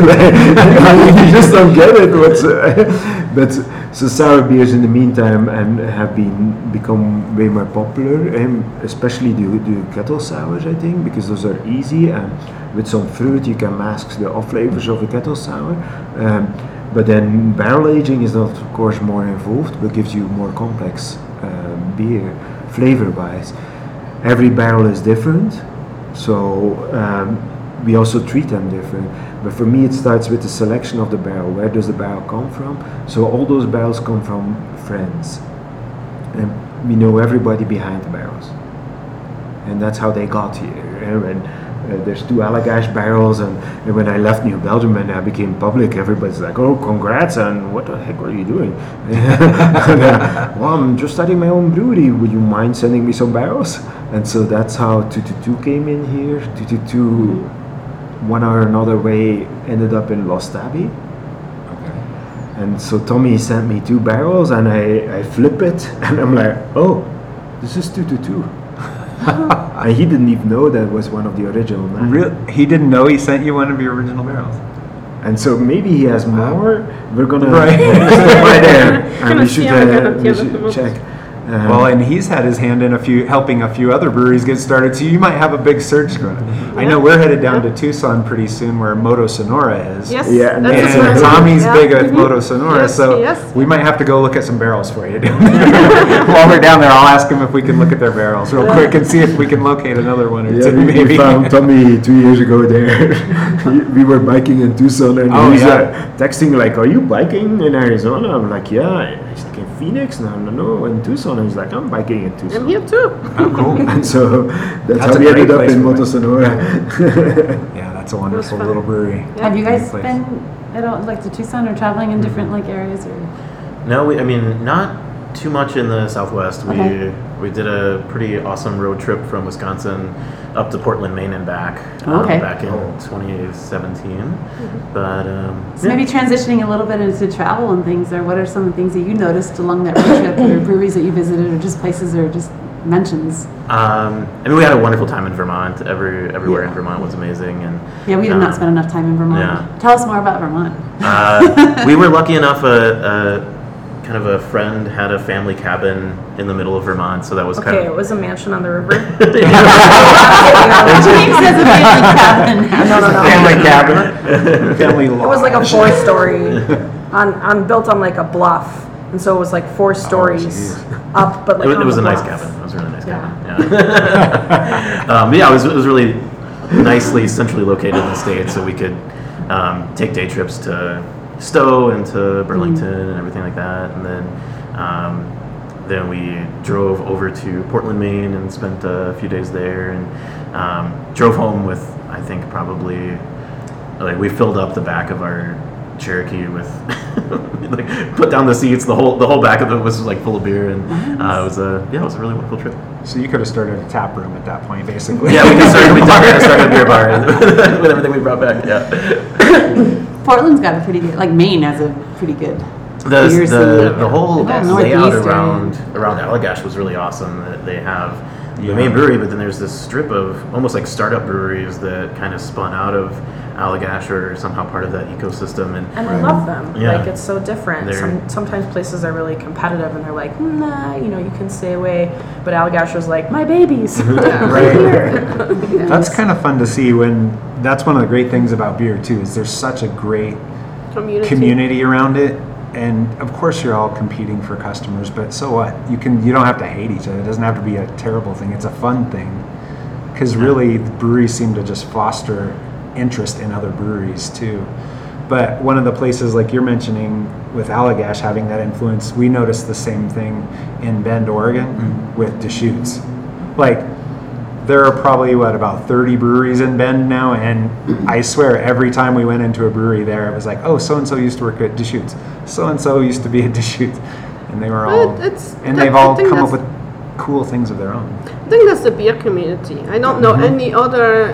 You just don't get it. But so sour beers in the meantime have become way more popular, especially the kettle sours, I think, because those are easy, and with some fruit you can mask the off flavors of a kettle sour. But then barrel aging is not, of course, more involved, but gives you more complex beer flavor-wise. Every barrel is different, so we also treat them different. But for me, it starts with the selection of the barrel. Where does the barrel come from? So all those barrels come from friends, and we know everybody behind the barrels, and that's how they got here. And there's 2 Allagash barrels, and when I left New Belgium and I became public, everybody's like, oh, congrats, and what the heck were you doing? Well, I'm just starting my own brewery. Would you mind sending me some barrels? And so that's how 222 came in here. 222, one or another way, ended up in Lost Abbey. Okay. And so Tommy sent me 2 barrels, and I flip it, and I'm like, oh, this is 222. And he didn't even know that was one of the original 9. Really? He didn't know he sent you one of your original barrels. And so maybe he has more. We're gonna stop by there, and we should check. Well, and he's had his hand in helping a few other breweries get started, so you might have a big surge going on. Yeah. I know we're headed down to Tucson pretty soon, where Moto Sonora is. Yes, yeah, and Tommy's big at Moto Sonora, so we might have to go look at some barrels for you. While we're down there, I'll ask him if we can look at their barrels real quick and see if we can locate another one or two. We found Tommy 2 years ago there. We were biking in Tucson, and he was texting like, "Are you biking in Arizona?" I'm like, "Yeah." He's like, "In Phoenix?" No, in Tucson. And he's like, I'm biking in Tucson. I'm here too. Oh, cool. And so that's how we ended up in Moto Sonora. Yeah, that's a wonderful little brewery. Yeah. Have you guys been at all, like, to Tucson or traveling in different areas? Or? No, not too much in the Southwest. Okay. We did a pretty awesome road trip from Wisconsin up to Portland, Maine, and back. Back in 2017. But maybe transitioning a little bit into travel and things. Or what are some of the things that you noticed along that road trip, or breweries that you visited, or just places, or just mentions? We had a wonderful time in Vermont. Everywhere in Vermont was amazing, and we did not spend enough time in Vermont. Yeah. Tell us more about Vermont. We were lucky enough. Kind of a friend had a family cabin in the middle of Vermont, so that was kind of... Okay, it was a mansion on the river. James has a family cabin. No. Family cabin. It was like a 4-story on built on like a bluff, and so it was like 4 stories up. But like it was a nice cabin. It was a really nice cabin. Yeah, yeah. It was really nicely centrally located in the state, so we could take day trips to Stowe and to Burlington and everything like that, and then we drove over to Portland, Maine, and spent a few days there, and drove home with I think probably like we filled up the back of our Cherokee with like put down the seats, the whole back of it was like full of beer, and it was a really wonderful trip. So you could have started a tap room at that point, basically. Yeah, we could start a beer bar with everything we brought back. Yeah. Portland's got a pretty good, like Maine has a pretty good. The whole layout around Allagash was really awesome. That they have the main brewery, but then there's this strip of almost like startup breweries that kind of spun out of Allagash or somehow part of that ecosystem. And I love them. Yeah. Like, it's so different. Sometimes places are really competitive and they're like, nah, you can stay away. But Allagash was like, my babies. Right. That's kind of fun to see when, that's one of the great things about beer too, is there's such a great community around it. And of course you're all competing for customers, but so what? You don't have to hate each other. It doesn't have to be a terrible thing. It's a fun thing. Because really, the breweries seem to just foster interest in other breweries too. But one of the places, like you're mentioning, with Allagash having that influence, we noticed the same thing in Bend, Oregon with Deschutes. Like, there are probably, about 30 breweries in Bend now, and I swear every time we went into a brewery there, it was like, oh, so-and-so used to work at Deschutes. So-and-so used to be at Deschutes. And they were all, and they've all come up with cool things of their own. I think that's the beer community. I don't know any other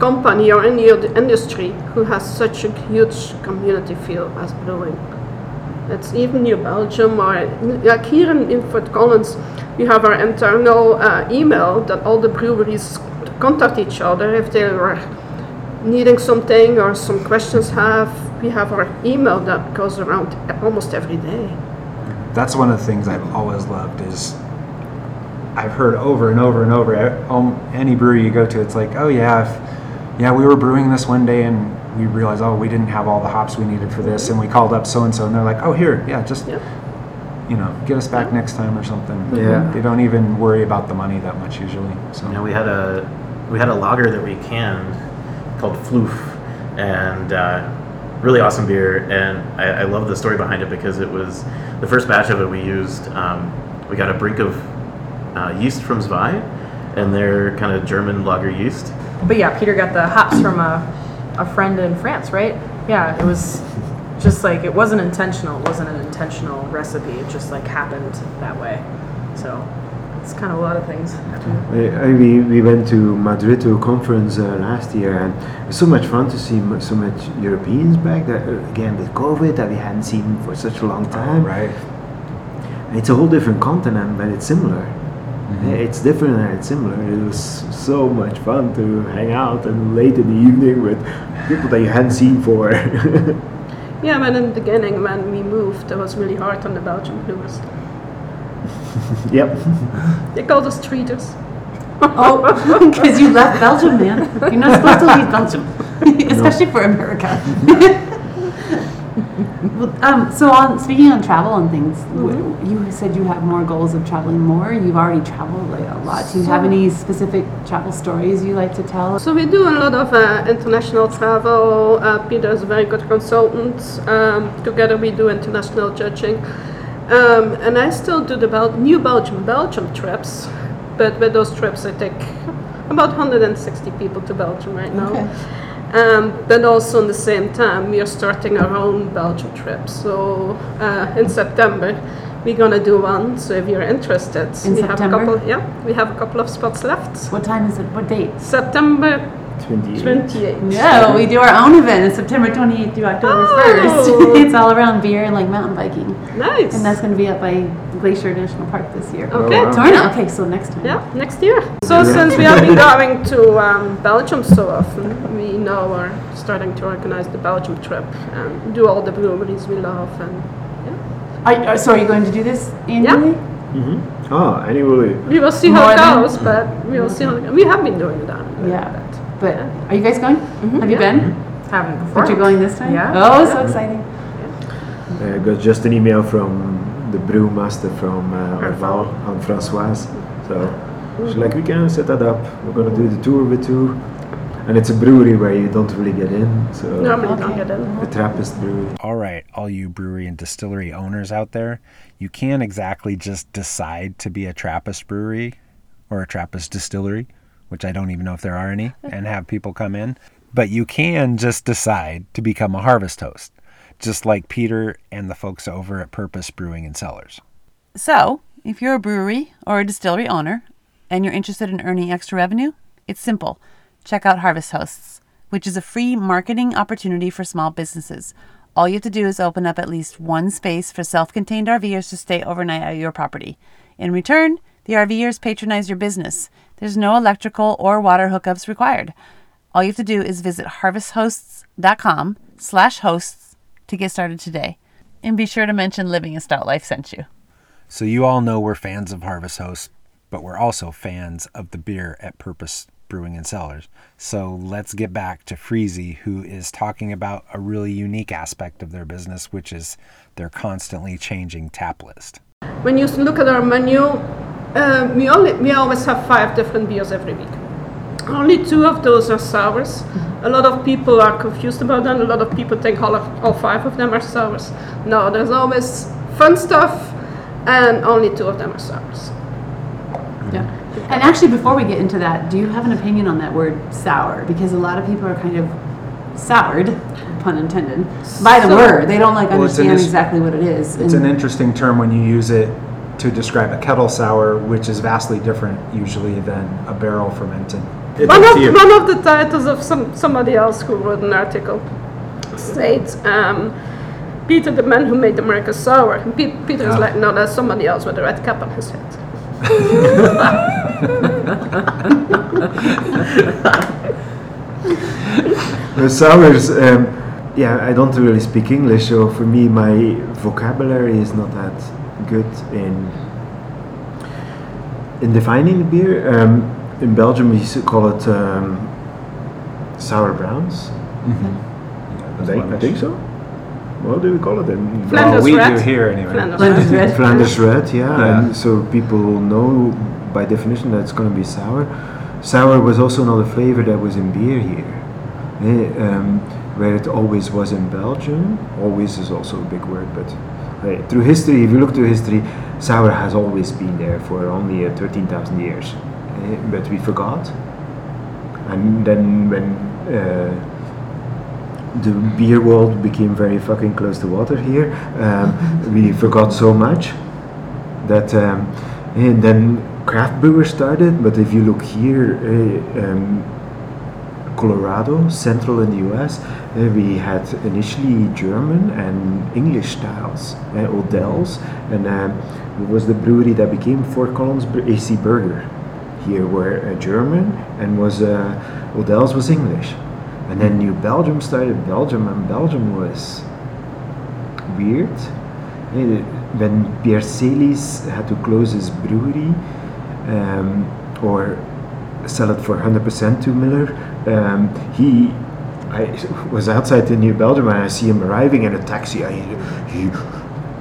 company or any other industry who has such a huge community feel as brewing. It's even New Belgium, or like here in Fort Collins, we have our internal email that all the breweries contact each other if they were needing something or some questions. We have our email that goes around almost every day. That's one of the things I've always loved is I've heard over and over and over any brewery you go to, it's like, oh yeah, we were brewing this one day and we realized, we didn't have all the hops we needed for this, and we called up so-and-so, and they're like, get us back next time or something. Yeah. They don't even worry about the money that much usually. So we had a lager that we canned called Floof, and really awesome beer, and I love the story behind it because it was the first batch of it we used. We got a brink of yeast from Zwei, and they're kind of German lager yeast. But yeah, Peter got the hops from a friend in France, right? Yeah, it was just like, it wasn't intentional. It wasn't an intentional recipe. It just like happened that way. So it's kind of a lot of things happen. We went to Madrid to a conference last year, and it was so much fun to see so much Europeans back there, again with COVID that we hadn't seen for such a long time. Right. It's a whole different continent, but it's similar. It's different and it's similar. It was so much fun to hang out and late in the evening with people that you hadn't seen for. Yeah, but in the beginning when we moved, it was really hard on the Belgian brewers. Yep. They called us traitors. Oh, because you left Belgium, man. You're not supposed to leave Belgium, especially for America. Well, speaking on travel and things, you said you have more goals of traveling more. You've already traveled like a lot. Do you have any specific travel stories you like to tell? So we do a lot of international travel. Peter's a very good consultant. Together we do international judging. And I still do the New Belgium trips. But with those trips I take about 160 people to Belgium right now. Okay. But also at the same time, we are starting our own Belgium trip. So in September, we're gonna do one. So if you're interested, we have a couple of spots left. What time is it? What date? September 28th. No, we do our own event. It's September 28th through October 1st. It's all around beer and like mountain biking. Nice. And that's gonna be up by Glacier National Park this year. Okay. Oh, wow. Torna. Okay, so next time. Yeah, next year. So since we have been going to Belgium so often, we now are starting to organize the Belgium trip and do all the breweries we love. And so are you going to do this annually? Yeah. Mm-hmm. Oh, annually. We will see We have been doing that. But are you guys going? Mm-hmm. Have you been? Haven't before. But you're going this time? Yeah. Oh, so exciting. I got just an email from the brewmaster from Orval, Anne-Françoise. So she's like, we can set that up. We're going to do the tour with you. And it's a brewery where you don't really get in. So nobody can get in. The Trappist Brewery. All right, all you brewery and distillery owners out there, you can't exactly just decide to be a Trappist brewery or a Trappist distillery, which I don't even know if there are any, and have people come in. But you can just decide to become a harvest host, just like Peter and the folks over at Purpose Brewing and Cellars. So, if you're a brewery or a distillery owner and you're interested in earning extra revenue, it's simple. Check out Harvest Hosts, which is a free marketing opportunity for small businesses. All you have to do is open up at least one space for self-contained RVers to stay overnight at your property. In return, the RVers patronize your business. There's no electrical or water hookups required. All you have to do is visit harvesthosts.com/hosts to get started today. And be sure to mention Living a Stout Life sent you. So you all know we're fans of Harvest Hosts, but we're also fans of the beer at Purpose Brewing and Cellars. So let's get back to Frezy, who is talking about a really unique aspect of their business, which is their constantly changing tap list. When you look at our menu, we always have 5 different beers every week. Only 2 of those are sours. A lot of people are confused about them. A lot of people think all 5 of them are sours. No, there's always fun stuff, and only 2 of them are sours. Yeah. And actually, before we get into that, do you have an opinion on that word sour? Because a lot of people are kind of soured, pun intended, by the word. They don't understand exactly what it is. It's an interesting term when you use it to describe a kettle sour, which is vastly different usually than a barrel fermented. One of the titles of somebody else who wrote an article states, Peter, the man who made America sour. And Peter is like, no, that's somebody else with a red cap on his head. The sours, I don't really speak English, so for me my vocabulary is not that good in defining the beer. In Belgium we used to call it sour browns. Mm-hmm. I think so. What do we call it then? Flanders Red. Do here anyway. Flanders Red. Flanders Red, yeah. And so people know by definition that it's going to be sour. Sour was also another flavor that was in beer here. Where it always was in Belgium. Always is also a big word, but through history, if you look through history, sour has always been there for only 13,000 years. But we forgot. And then when the beer world became very fucking close to water here. We forgot so much that, and then craft brewers started. But if you look here, Colorado, central in the US, we had initially German and English styles, Odell's, and it was the brewery that became Fort Collins AC Burger. Here were German, and was Odell's was English. And then New Belgium started. Belgium was weird. When Pierre Celis had to close his brewery or sell it for 100% to Miller, I was outside in New Belgium and I see him arriving in a taxi. He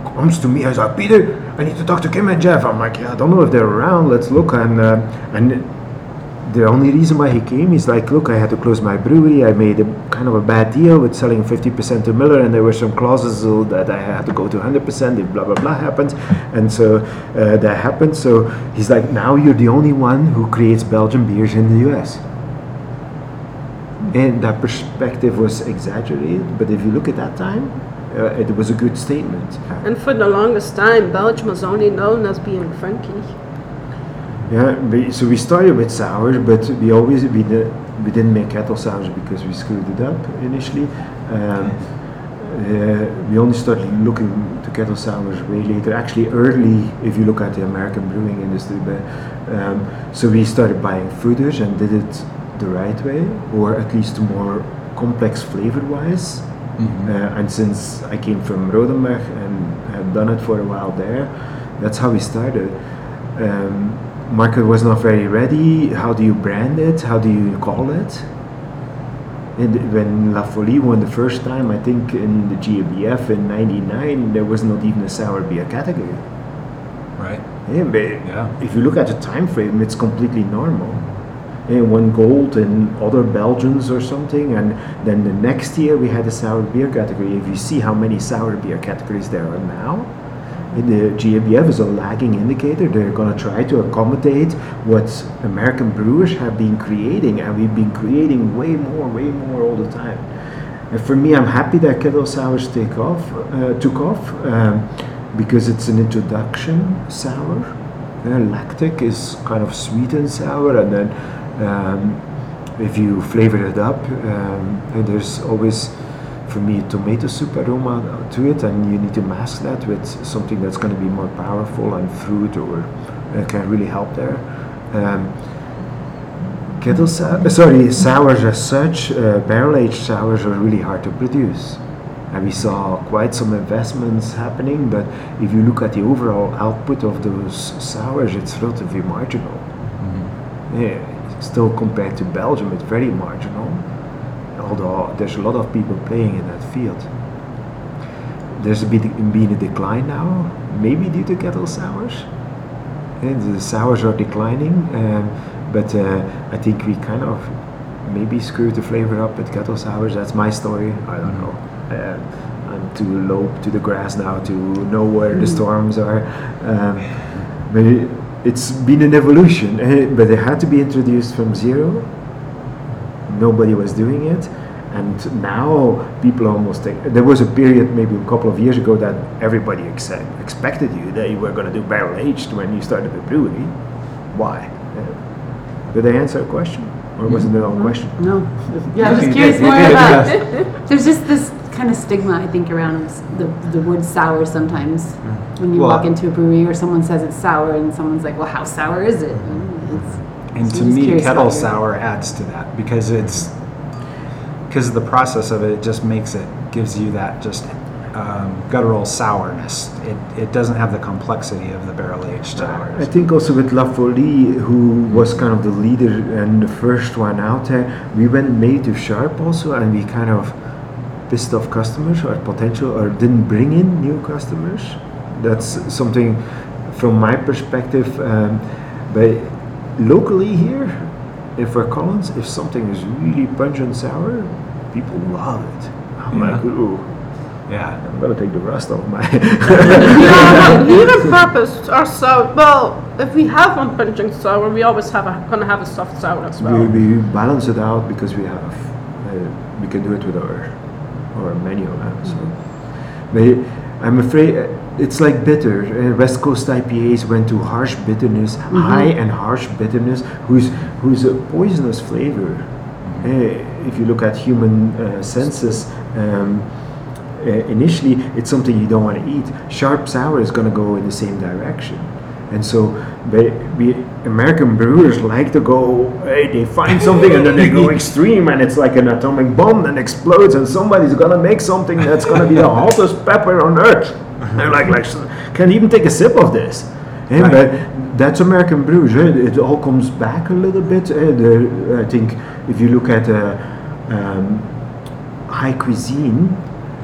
comes to me. I was like, Peter, I need to talk to Kim and Jeff. I'm like, yeah, I don't know if they're around. Let's look. And the only reason why he came is like, look, I had to close my brewery. I made a kind of a bad deal with selling 50% to Miller, and there were some clauses that I had to go to 100% if blah blah blah happened, and so that happened. So he's like, now you're the only one who creates Belgian beers in the US. And that perspective was exaggerated, but if you look at that time, it was a good statement. And for the longest time, Belgium was only known as being funky. Yeah, so we started with sours, but we didn't make kettle sours because we screwed it up initially. We only started looking to kettle sours way later, actually early if you look at the American brewing industry. But so we started buying fooders and did it the right way, or at least more complex flavor-wise. Mm-hmm. And since I came from Rodenbach and had done it for a while there, that's how we started. Market was not very ready. How do you brand it? How do you call it? And when La Folie won the first time, I think in the GABF in '99, there was not even a sour beer category. Right. Yeah, but yeah. If you look at the time frame, it's completely normal. And won gold in other Belgians or something, and then the next year we had a sour beer category. If you see how many sour beer categories there are now, the GABF is a lagging indicator. They're going to try to accommodate what American brewers have been creating, and we've been creating way more all the time. And for me, I'm happy that kettle sours took off because it's an introduction sour. Lactic is kind of sweet and sour, and then if you flavor it up, and there's always, for me, tomato soup aroma to it, and you need to mask that with something that's going to be more powerful and fruit, or can really help there. Sours as such, barrel-aged sours are really hard to produce. And we saw quite some investments happening, but if you look at the overall output of those sours, it's relatively marginal. Mm-hmm. Yeah, still compared to Belgium, it's very marginal, although there's a lot of people playing in that field. There's been a decline now, maybe due to kettle sours. And the sours are declining, but I think we kind of maybe screwed the flavor up with kettle sours. That's my story, I don't know. I'm too low to the grass now to know where the storms are. But it's been an evolution, but it had to be introduced from zero. Nobody was doing it, and now people almost think. There was a period maybe a couple of years ago that everybody expected you that you were going to do barrel aged when you started the brewery. Why? Did I answer a question, or was it the wrong question? No. Yeah, I'm just curious more about it. There's just this kind of stigma, I think, around the word sour sometimes. Mm. When you walk into a brewery or someone says it's sour and someone's like, well, how sour is it? And to me, kettle sour adds to that because of the process of it, it just gives you that just guttural sourness. It doesn't have the complexity of the barrel-aged sour. I think also with La Folie, who was kind of the leader and the first one out there, we went native sharp also, and we kind of pissed off customers or potential, or didn't bring in new customers. That's something from my perspective, but locally here in Fort Collins, if something is really pungent sour, people love it. I'm like, ooh, yeah, I'm gonna take the rest off my. Yeah, but even Purpose are sour. Well, if we have one pungent sour, we always have gonna have a soft sour as well. We balance it out because we have we can do it with our menu, so. But I'm afraid it's like bitter. West Coast IPAs went to harsh bitterness, high and harsh bitterness, who's a poisonous flavor. If you look at human senses, initially it's something you don't want to eat. Sharp sour is going to go in the same direction. And so we American brewers like to go, they find something and then they go extreme, and it's like an atomic bomb that explodes, and somebody's going to make something that's going to be the hottest pepper on earth. They're like can't even take a sip of this. Yeah, right. But that's American brewers. It all comes back a little bit. I think if you look at high cuisine,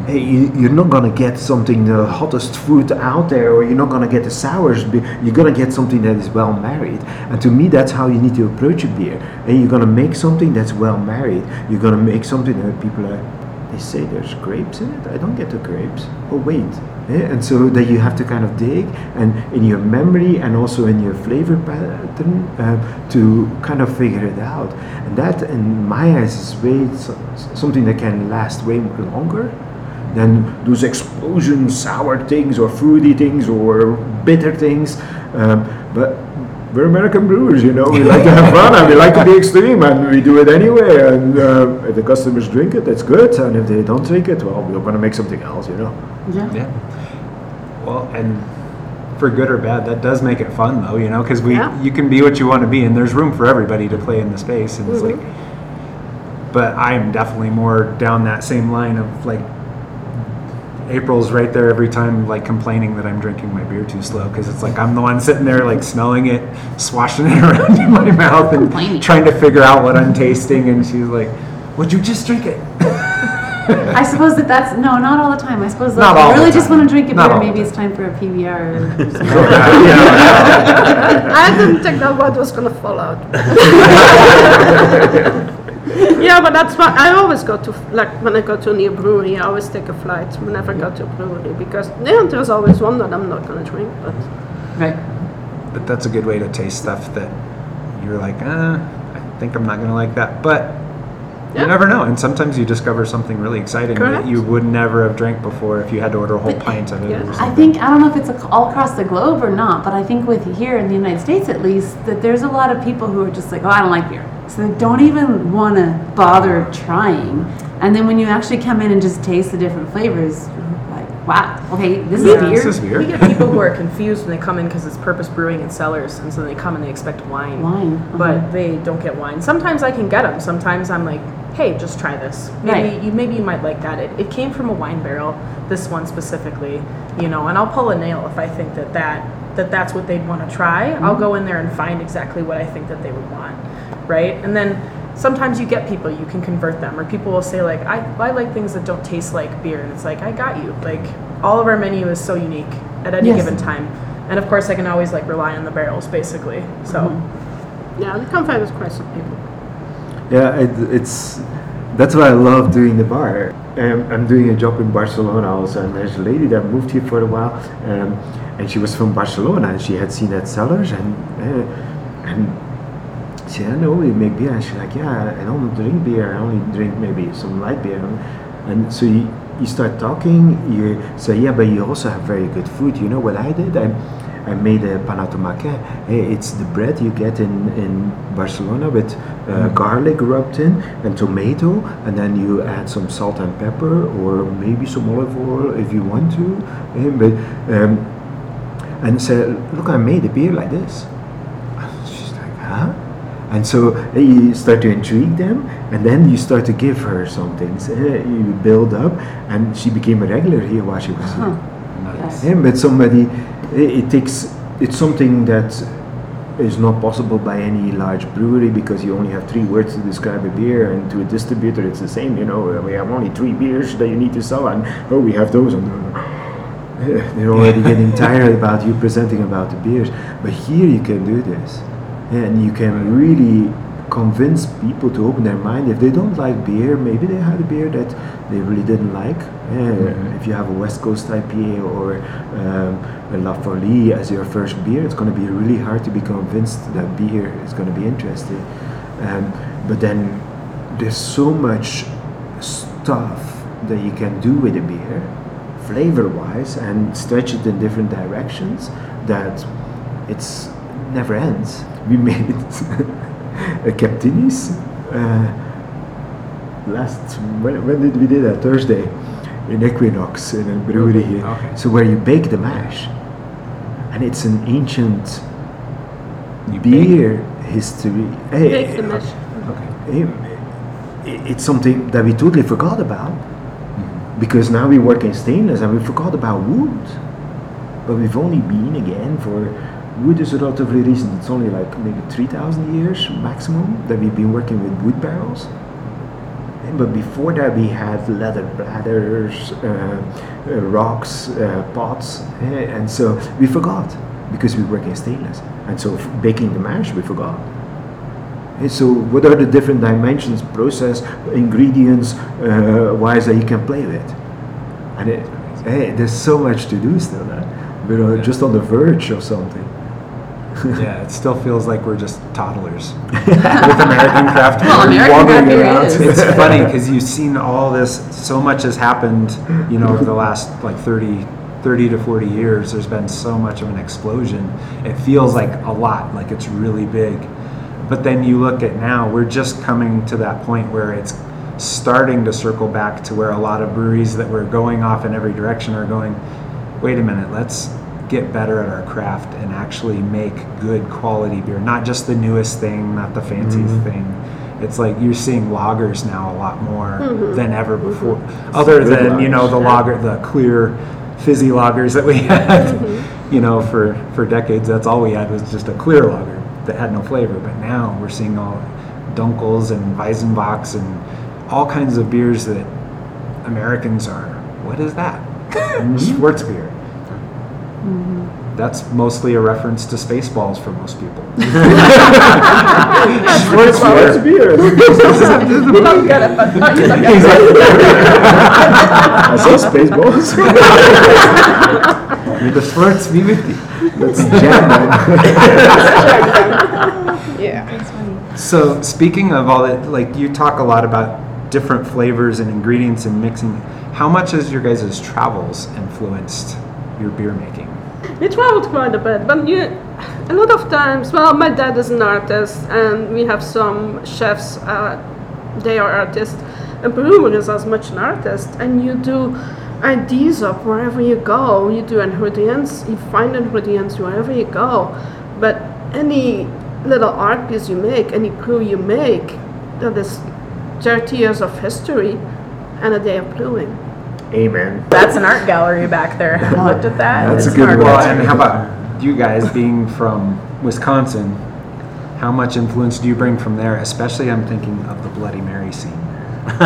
you're not going to get something, the hottest food out there, or you're not going to get the sours. You're going to get something that is well married. And to me, that's how you need to approach a beer. And you're going to make something that's well married. You're going to make something that people are, they say there's grapes in it. I don't get the grapes. Oh, wait. Yeah, and so that you have to kind of dig, and in your memory and also in your flavor pattern to kind of figure it out. And that, in my eyes, is something that can last way longer than those explosion sour things or fruity things or bitter things. But we're American brewers, you know, we like to have fun and we like to be extreme, and we do it anyway. And if the customers drink it, that's good. And if they don't drink it, well, we're going to make something else, you know. Yeah. Well, and for good or bad, that does make it fun, though, you know, because you can be what you want to be, and there's room for everybody to play in the space. And it's like, but I'm definitely more down that same line of like, April's right there every time, like complaining that I'm drinking my beer too slow, because it's like I'm the one sitting there like smelling it, swashing it around in my mouth and trying to figure out what I'm tasting, and she's like, would you just drink it? I suppose that's, no, not all the time. I suppose like, I really just want to drink a beer, maybe it's time for a PBR or something. I didn't think that word was going to fall out. Yeah, but that's why I always go to, like when I go to a new brewery, I always take a flight whenever I go to a brewery, because yeah, there's always one that I'm not going to drink. But right. But that's a good way to taste stuff that you're like, I think I'm not going to like that. But you never know, and sometimes you discover something really exciting that you would never have drank before if you had to order a whole pint of it. Yeah. I think, I don't know if it's all across the globe or not, but I think with here in the United States at least, that there's a lot of people who are just like, oh, I don't like beer. So they don't even want to bother trying. And then when you actually come in and just taste the different flavors, you're like, wow, okay, this is beer. This is beer. We get people who are confused when they come in because it's Purpose Brewing and Cellars, and so they come and they expect wine. But they don't get wine. Sometimes I can get them. Sometimes I'm like, hey, just try this. Maybe you might like that. It came from a wine barrel, this one specifically, you know, and I'll pull a nail if I think that's what they'd want to try. Mm-hmm. I'll go in there and find exactly what I think that they would want, right? And then sometimes you get people, you can convert them, or people will say like, I like things that don't taste like beer, and it's like, I got you. Like, all of our menu is so unique at any given time. And of course I can always like rely on the barrels basically, so. Mm-hmm. Yeah, the confide is quite some people. Yeah, that's what I love doing the bar. I'm doing a job in Barcelona also, and there's a lady that moved here for a while, and she was from Barcelona, and she had seen that Cellars, and she said, I know you make beer, and she's like, yeah, I don't drink beer, I only drink maybe some light beer. And so you start talking, you say, yeah, but you also have very good food. You know what I did? I made a panato maca. It's the bread you get in Barcelona with garlic rubbed in and tomato, and then you add some salt and pepper or maybe some olive oil if you want to. And said, look, I made a beer like this. She's like, huh? And so you start to intrigue them, and then you start to give her some things. You build up, and she became a regular here while she was here. Nice. But somebody. It's something that is not possible by any large brewery, because you only have 3 words to describe a beer, and to a distributor it's the same, you know, we have only 3 beers that you need to sell, and oh, we have those, and they're already getting tired about you presenting about the beers. But here you can do this, and you can really convince people to open their mind. If they don't like beer, maybe they had a beer that they really didn't like. If you have a West Coast IPA or a La Folie as your first beer, it's going to be really hard to be convinced that beer is going to be interesting. But then there's so much stuff that you can do with a beer, flavor-wise, and stretch it in different directions, that it's never ends. We made it. A Captinis last when did we do that? Thursday in Equinox, in a brewery here. Okay. So where you bake the mash, and it's an ancient beer history. Bake the mash. Okay. It's something that we totally forgot about, because now we work in stainless and we forgot about wood, but we've only been again for. Wood is relatively recent. It's only like maybe 3,000 years maximum that we've been working with wood barrels. But before that, we had leather bladders, rocks, pots, and so we forgot, because we work in stainless. And so baking the mash, we forgot. And so what are the different dimensions, process, ingredients, wise that you can play with? And there's so much to do still, we're just on the verge of something. Yeah, it still feels like we're just toddlers with American craft beer. Well, American craft beer is. It's funny, because you've seen all this, so much has happened, you know, over the last like 30 to 40 years. There's been so much of an explosion. It feels like a lot, like it's really big. But then you look at now, we're just coming to that point where it's starting to circle back to where a lot of breweries that were going off in every direction are going, wait a minute, let's get better at our craft and actually make good quality beer, not just the newest thing, not the fanciest thing. It's like you're seeing lagers now a lot more than ever before, other than lagers, you know, the lager, the clear fizzy lagers that we had, you know, for decades. That's all we had, was just a clear lager that had no flavor. But now we're seeing all Dunkels and Weizenbachs and all kinds of beers that Americans are, what is that? Schwartz beer. Mm-hmm. That's mostly a reference to Spaceballs for most people. Schwartz beer. I saw Spaceballs. With the Schwartz beer. That's German. Yeah. So speaking of all that, like you talk a lot about different flavors and ingredients and mixing. How much has your guys' travels influenced your beer making? We traveled quite a bit, but a lot of times, well, my dad is an artist, and we have some chefs, they are artists, and Peru is as much an artist, and you do ideas up wherever you go, you do ingredients, you find ingredients wherever you go, but any little art piece you make, any brew you make, that is 30 years of history and a day of brewing. Amen. That's an art gallery back there. I looked at that. That's a good one. And how about you guys being from Wisconsin? How much influence do you bring from there? Especially, I'm thinking of the Bloody Mary scene. I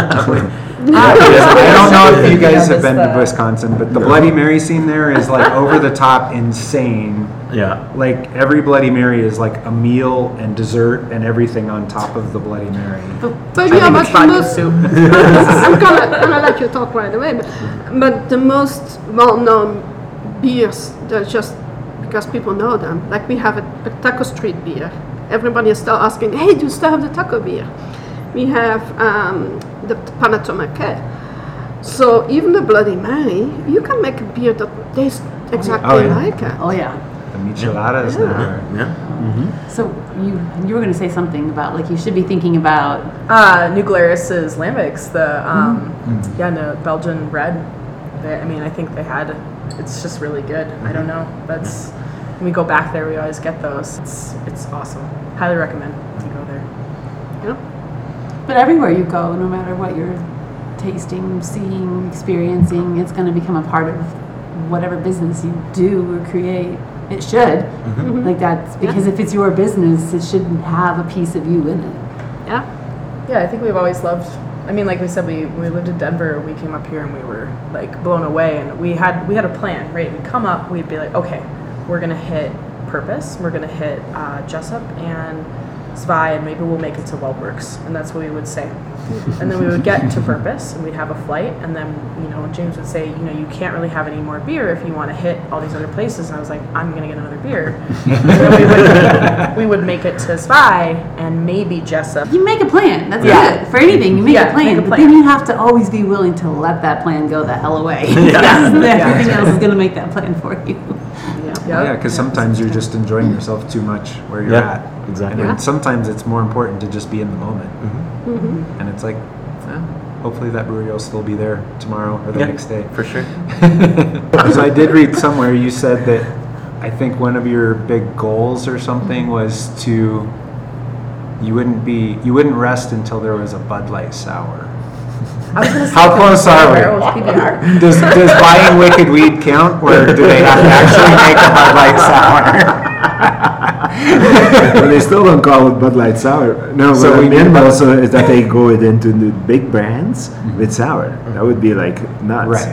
don't know if you guys have been to Wisconsin, but the Bloody Mary scene there is like over the top, insane. Yeah. Like every Bloody Mary is like a meal and dessert and everything on top of the Bloody Mary. But yeah, but the most I'm gonna let you talk right away. But the most well-known beers, they're just because people know them. Like we have a taco street beer. Everybody is still asking, "Hey, do you still have the taco beer?" We have the Panna Tomahawk. So even the Bloody Mary, you can make a beer that tastes exactly like it. Oh yeah. The michelada is there. Yeah. Mm-hmm. So you were going to say something about like you should be thinking about Nuclearis's Lambics, the Belgian red. I think they had. It's just really good. Mm-hmm. I don't know. That's when we go back there. We always get those. It's awesome. Highly recommend to go there. Yeah. But everywhere you go, no matter what you're tasting, seeing, experiencing, it's going to become a part of whatever business you do or create. It should. Mm-hmm. Like that's because if it's your business, it should have a piece of you in it. Yeah. Yeah, I think we've always loved, like we said, we lived in Denver, we came up here and we were like blown away, and we had a plan, right? We'd come up, we'd be like, okay, we're going to hit Purpose, we're going to hit Jessup and Svai, and maybe we'll make it to Wellworks, and that's what we would say. And then we would get to Purpose, and we'd have a flight, and then, James would say, you can't really have any more beer if you want to hit all these other places, and I was like, I'm going to get another beer. And then we would make it to Svai, and maybe Jessup. You make a plan, that's good. For anything, you make a plan, but then you have to always be willing to let that plan go the hell away. Everything else is going to make that plan for you. Yeah, because sometimes you're just enjoying yourself too much where you're at. Exactly. And sometimes it's more important to just be in the moment. Mm-hmm. Mm-hmm. And it's like, hopefully that brewery will still be there tomorrow or the next day. For sure. So I did read somewhere you said that I think one of your big goals or something was to you wouldn't rest until there was a Bud Light sour. How close are we? Does buying Wicked Weed count, or do they have to actually make a Bud Light sour? Well, they still don't call it Bud Light sour. No, so what I mean also is that they go into the big brands with sour. That would be like nuts,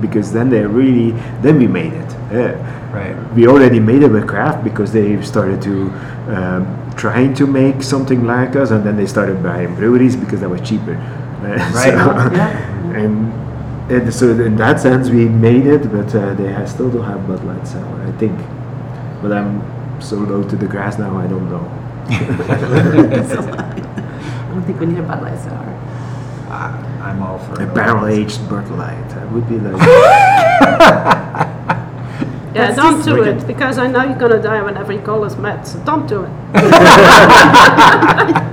because then they really we made it. Yeah. Right. We already made it with craft because they started to. Trying to make something like us, and then they started buying breweries because they were cheaper. So in that sense, we made it, but they still don't have Bud Light sour, I think. But I'm so low to the grass now, I don't know. I don't think we need a Bud Light sour. I'm all for a barrel-aged Bud Light. That would be like. Yeah, don't do it, because I know you're going to die when every goal is met, so don't do it. I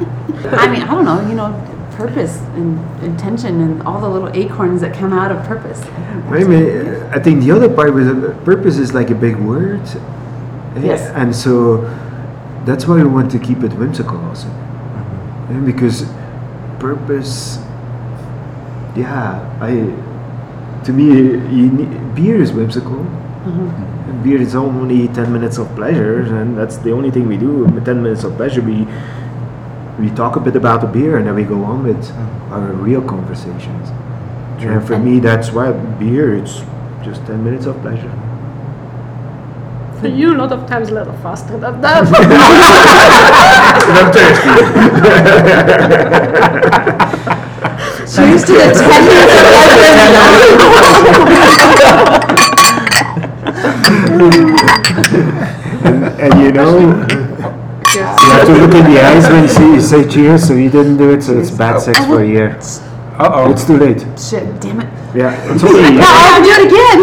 don't know, purpose and intention and all the little acorns that come out of purpose. I think the other part was purpose is like a big word. Yes. And so that's why we want to keep it whimsical also. Mm-hmm. Because purpose, beer is whimsical. Mm-hmm. Beer is only 10 minutes of pleasure, and that's the only thing we do. 10 minutes of pleasure, we we talk a bit about the beer and then we go on with our real conversations. True. And for me, that's why beer, it's just 10 minutes of pleasure. For you, a lot of times a little faster than that. I'm thirsty. So used to the 10 minutes of pleasure. And you know, yes. You have to look in the eyes when you say cheers, so you didn't do it, so it's bad sex for a year. Uh-oh. It's too late. Shit, damn it. Yeah, it's only a year. I'll do it again.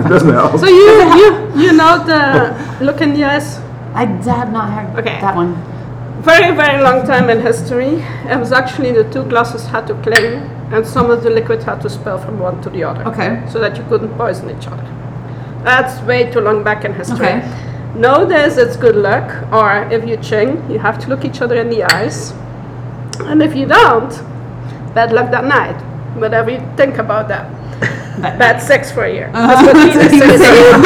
It doesn't help. So you know the look in the eyes? I have not heard that one. Very, very long time in history. It was actually the two glasses had to cling, and some of the liquid had to spill from one to the other. Okay. So that you couldn't poison each other. That's way too long back in history. Okay. Nowadays, it's good luck, or if you ching, you have to look each other in the eyes. And if you don't, bad luck that night. Whatever you think about that. Bad sex for a year. That's what Peter says.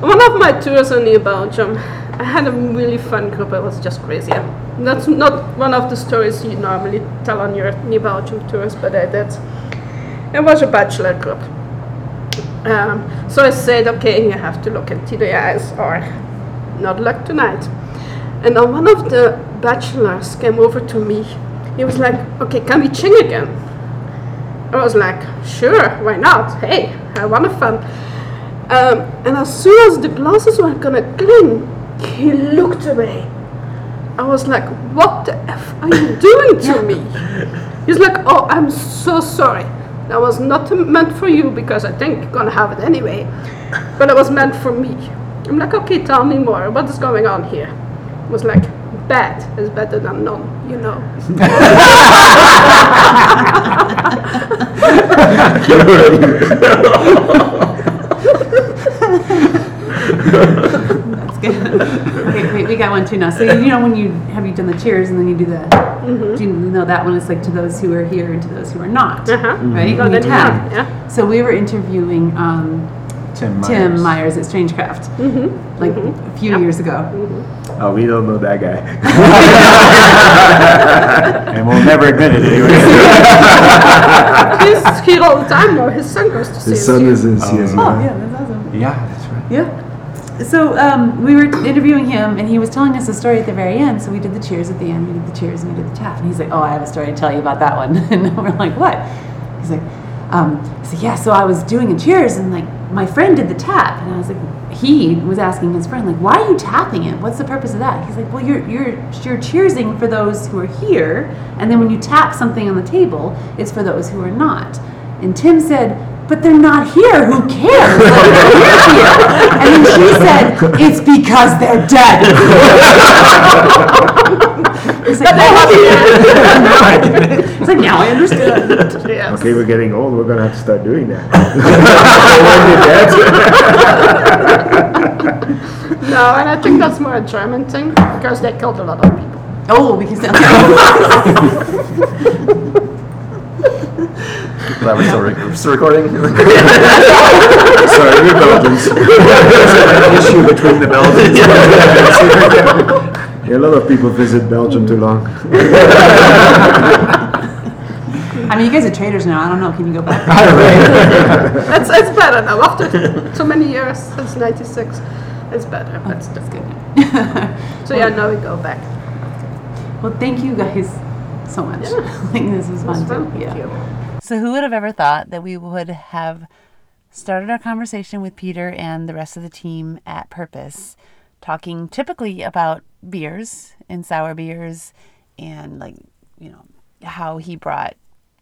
One of my tours in New Belgium, I had a really fun group. It was just crazy. That's not one of the stories you normally tell on your New Belgium tours, but I did. It was a bachelor group. So I said, okay, you have to look into the eyes or not luck tonight. And then one of the bachelors came over to me. He was like, okay, can we ching again? I was like, sure, why not? Hey, I want a fun. And as soon as the glasses were going to cling, he looked away. I was like, what the F are you doing to me? He's like, oh, I'm so sorry. That was not meant for you because I think you're going to have it anyway. But it was meant for me. I'm like, okay, tell me more. What is going on here? It was like, bad is better than none, you know. That's good. Okay, wait, we got one too now. So, you know, when you done the cheers and then you do the... Mm-hmm. Do you know that one? It's like to those who are here and to those who are not, right? No, yeah. So we were interviewing Tim Myers at Strangecraft a few years ago. Mm-hmm. Oh, we don't know that guy. And we'll never admit it anyway. He's here all the time now. His son goes to see him. His son is in CSU. Oh, yeah, that's awesome. Yeah, that's right. Yeah. So we were interviewing him, and he was telling us a story at the very end. So we did the cheers at the end, we did the cheers, and we did the tap. And he's like, oh, I have a story to tell you about that one. And we're like, what? He's like, so I was doing a cheers, and like my friend did the tap. And I was like, he was asking his friend, like, why are you tapping it? What's the purpose of that? He's like, well, you're cheersing for those who are here, and then when you tap something on the table, it's for those who are not. And Tim said, but they're not here, who cares? Like, they're here. And then she said, it's because they're dead. It's like, now I understand. Yes. Okay, we're getting old, we're going to have to start doing that. No, and I think that's more a German thing, because they killed a lot of people. Oh, because they're... Glad we're still recording. Sorry, we're Belgians. There's an issue between the Belgians. Yeah, a lot of people visit Belgium too long. I mean, you guys are traders now. I don't know. Can you go back? It's better now. After so many years, since 96, it's better. That's good. So now we go back. Well, thank you guys so much. Yeah. I think this was fun too. Yeah. So who would have ever thought that we would have started our conversation with Peter and the rest of the team at Purpose, talking typically about beers and sour beers and, like, you know, how he brought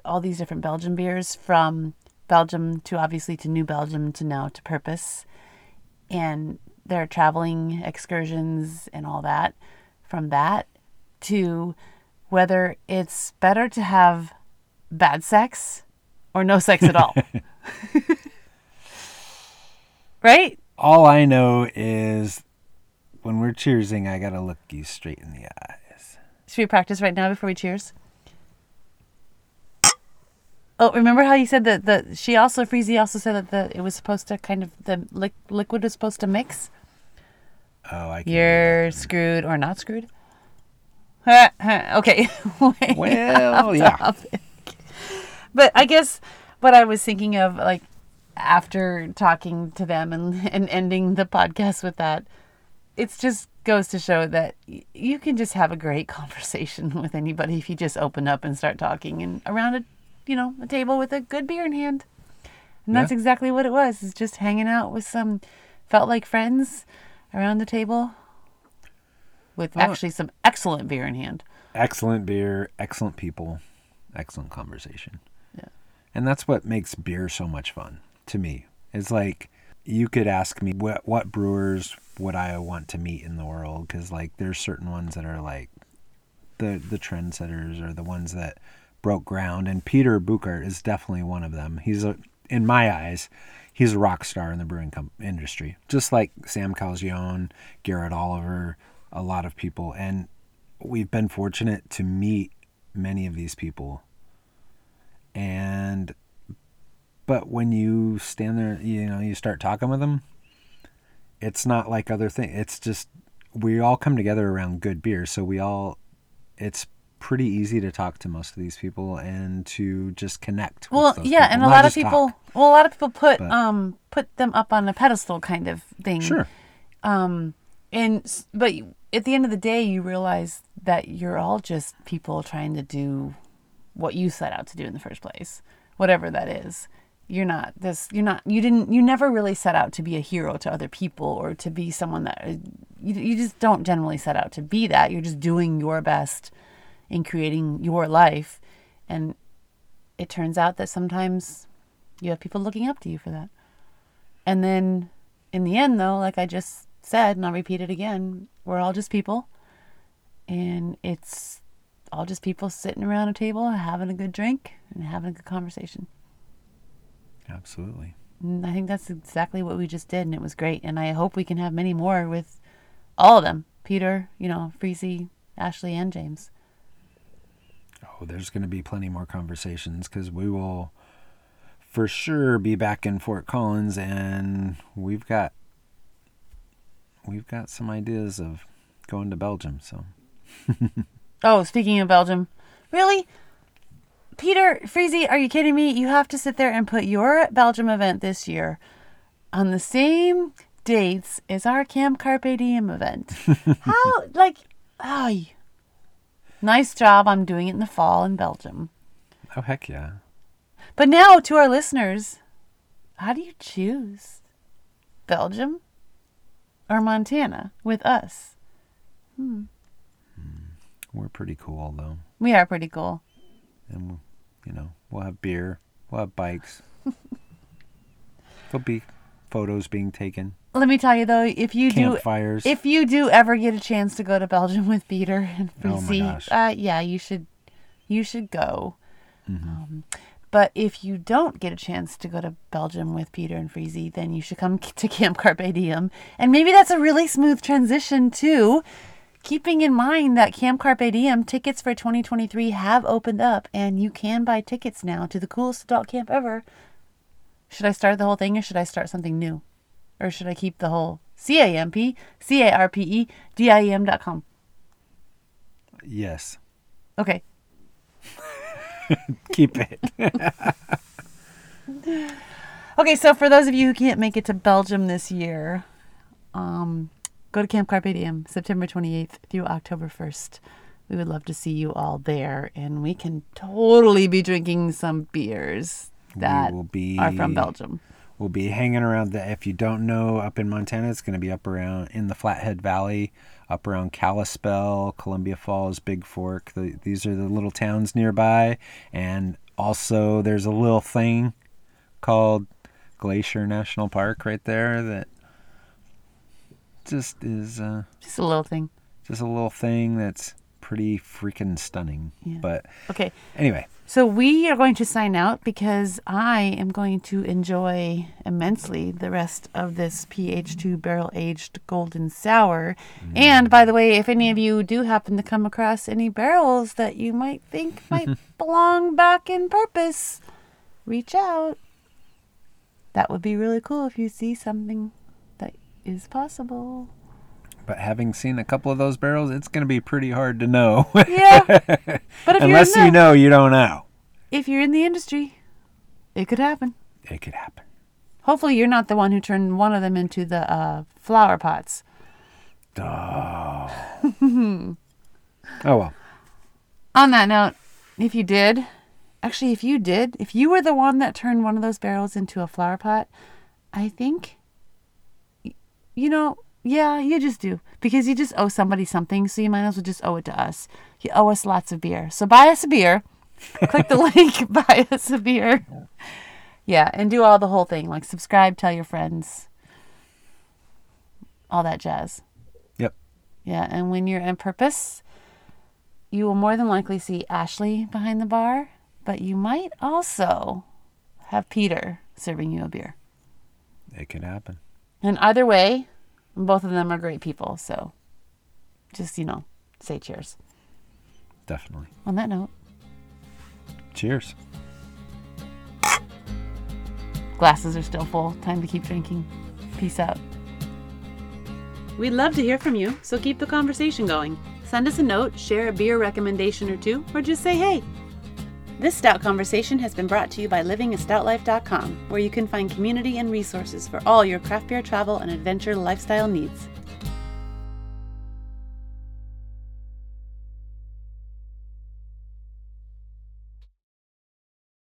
all these different Belgian beers from Belgium to obviously to New Belgium to now to Purpose and their traveling excursions and all that, from that to whether it's better to have bad sex or no sex at all. Right? All I know is when we're cheersing, I got to look you straight in the eyes. Should we practice right now before we cheers? Oh, remember how you said that Frezy also said that it was supposed to kind of, the liquid was supposed to mix? Oh, I can't. You're screwed or not screwed? Okay. Well, yeah. Topic. But I guess what I was thinking of, like, after talking to them and ending the podcast with that, it's just goes to show that you can just have a great conversation with anybody if you just open up and start talking and around a table with a good beer in hand. And that's exactly what it was. It's just hanging out with some felt like friends around the table with actually some excellent beer in hand. Excellent beer, excellent people, excellent conversation. Yeah. And that's what makes beer so much fun to me. It's like, you could ask me what brewers would I want to meet in the world, because like there's certain ones that are like the trendsetters or the ones that broke ground, and Peter Bouckaert is definitely one of them. In my eyes, he's a rock star in the brewing industry, just like Sam Calgione, Garrett Oliver, a lot of people, and we've been fortunate to meet many of these people. And but when you stand there, you start talking with them, it's not like other things. It's just, we all come together around good beer. So it's pretty easy to talk to most of these people and to just connect. Well, yeah. People. And a lot of people put them up on a pedestal kind of thing. Sure. But at the end of the day, you realize that you're all just people trying to do what you set out to do in the first place, whatever that is. You never really set out to be a hero to other people or to be someone that you just don't generally set out to be that. You're just doing your best in creating your life. And it turns out that sometimes you have people looking up to you for that. And then in the end, though, like I just said, and I'll repeat it again, we're all just people. And it's all just people sitting around a table having a good drink and having a good conversation. Absolutely. And I think that's exactly what we just did, and it was great. And I hope we can have many more with all of them. Peter, Frezy, Ashley, and James. Oh, there's going to be plenty more conversations, because we will for sure be back in Fort Collins, and we've got some ideas of going to Belgium. So. Oh, speaking of Belgium, really? Peter, Frezy, are you kidding me? You have to sit there and put your Belgium event this year on the same dates as our Camp Carpe Diem event. How, nice job. I'm doing it in the fall in Belgium. Oh, heck yeah. But now to our listeners, how do you choose Belgium or Montana with us? We're pretty cool, though. We are pretty cool. And we'll have beer, we'll have bikes. There'll be photos being taken. Let me tell you though, if you do ever get a chance to go to Belgium with Peter and Frezy, you should go. Mm-hmm. But if you don't get a chance to go to Belgium with Peter and Frezy, then you should come to Camp Carpe Diem, and maybe that's a really smooth transition too. Keeping in mind that Camp Carpe Diem tickets for 2023 have opened up, and you can buy tickets now to the coolest adult camp ever. Should I start the whole thing, or should I start something new? Or should I keep the whole campcarpediem.com? Yes. Okay. Keep it. Okay, so for those of you who can't make it to Belgium this year, go to Camp Carpe Diem, September 28th through October 1st. We would love to see you all there, and we can totally be drinking some beers that are from Belgium. We'll be hanging around if you don't know, up in Montana, it's going to be up around in the Flathead Valley, up around Kalispell, Columbia Falls, Big Fork. These are the little towns nearby, and also there's a little thing called Glacier National Park right there that just is just a little thing that's pretty freaking stunning. Yeah. But okay, anyway, so we are going to sign out because I am going to enjoy immensely the rest of this PH2 barrel aged golden sour. And by the way, if any of you do happen to come across any barrels that you might think might belong back in Purpose, reach out. That would be really cool if you see something is possible. But having seen a couple of those barrels, it's going to be pretty hard to know. Yeah. But if unless you know, you don't know. If you're in the industry, it could happen. It could happen. Hopefully you're not the one who turned one of them into the flower pots. Oh. Oh, well. On that note, if you did, actually, if you were the one that turned one of those barrels into a flower pot, I think, you know, yeah, you just do. Because you just owe somebody something, so you might as well just owe it to us. You owe us lots of beer. So buy us a beer. Click the link, buy us a beer. Yeah, and do all the whole thing. Like, subscribe, tell your friends. All that jazz. Yep. Yeah, and when you're in Purpose, you will more than likely see Ashley behind the bar, but you might also have Peter serving you a beer. It can happen. And either way, both of them are great people, so just, you know, say cheers. Definitely. On that note. Cheers. Glasses are still full. Time to keep drinking. Peace out. We'd love to hear from you, so keep the conversation going. Send us a note, share a beer recommendation or two, or just say hey. This Stout Conversation has been brought to you by livingastoutlife.com, where you can find community and resources for all your craft beer travel and adventure lifestyle needs.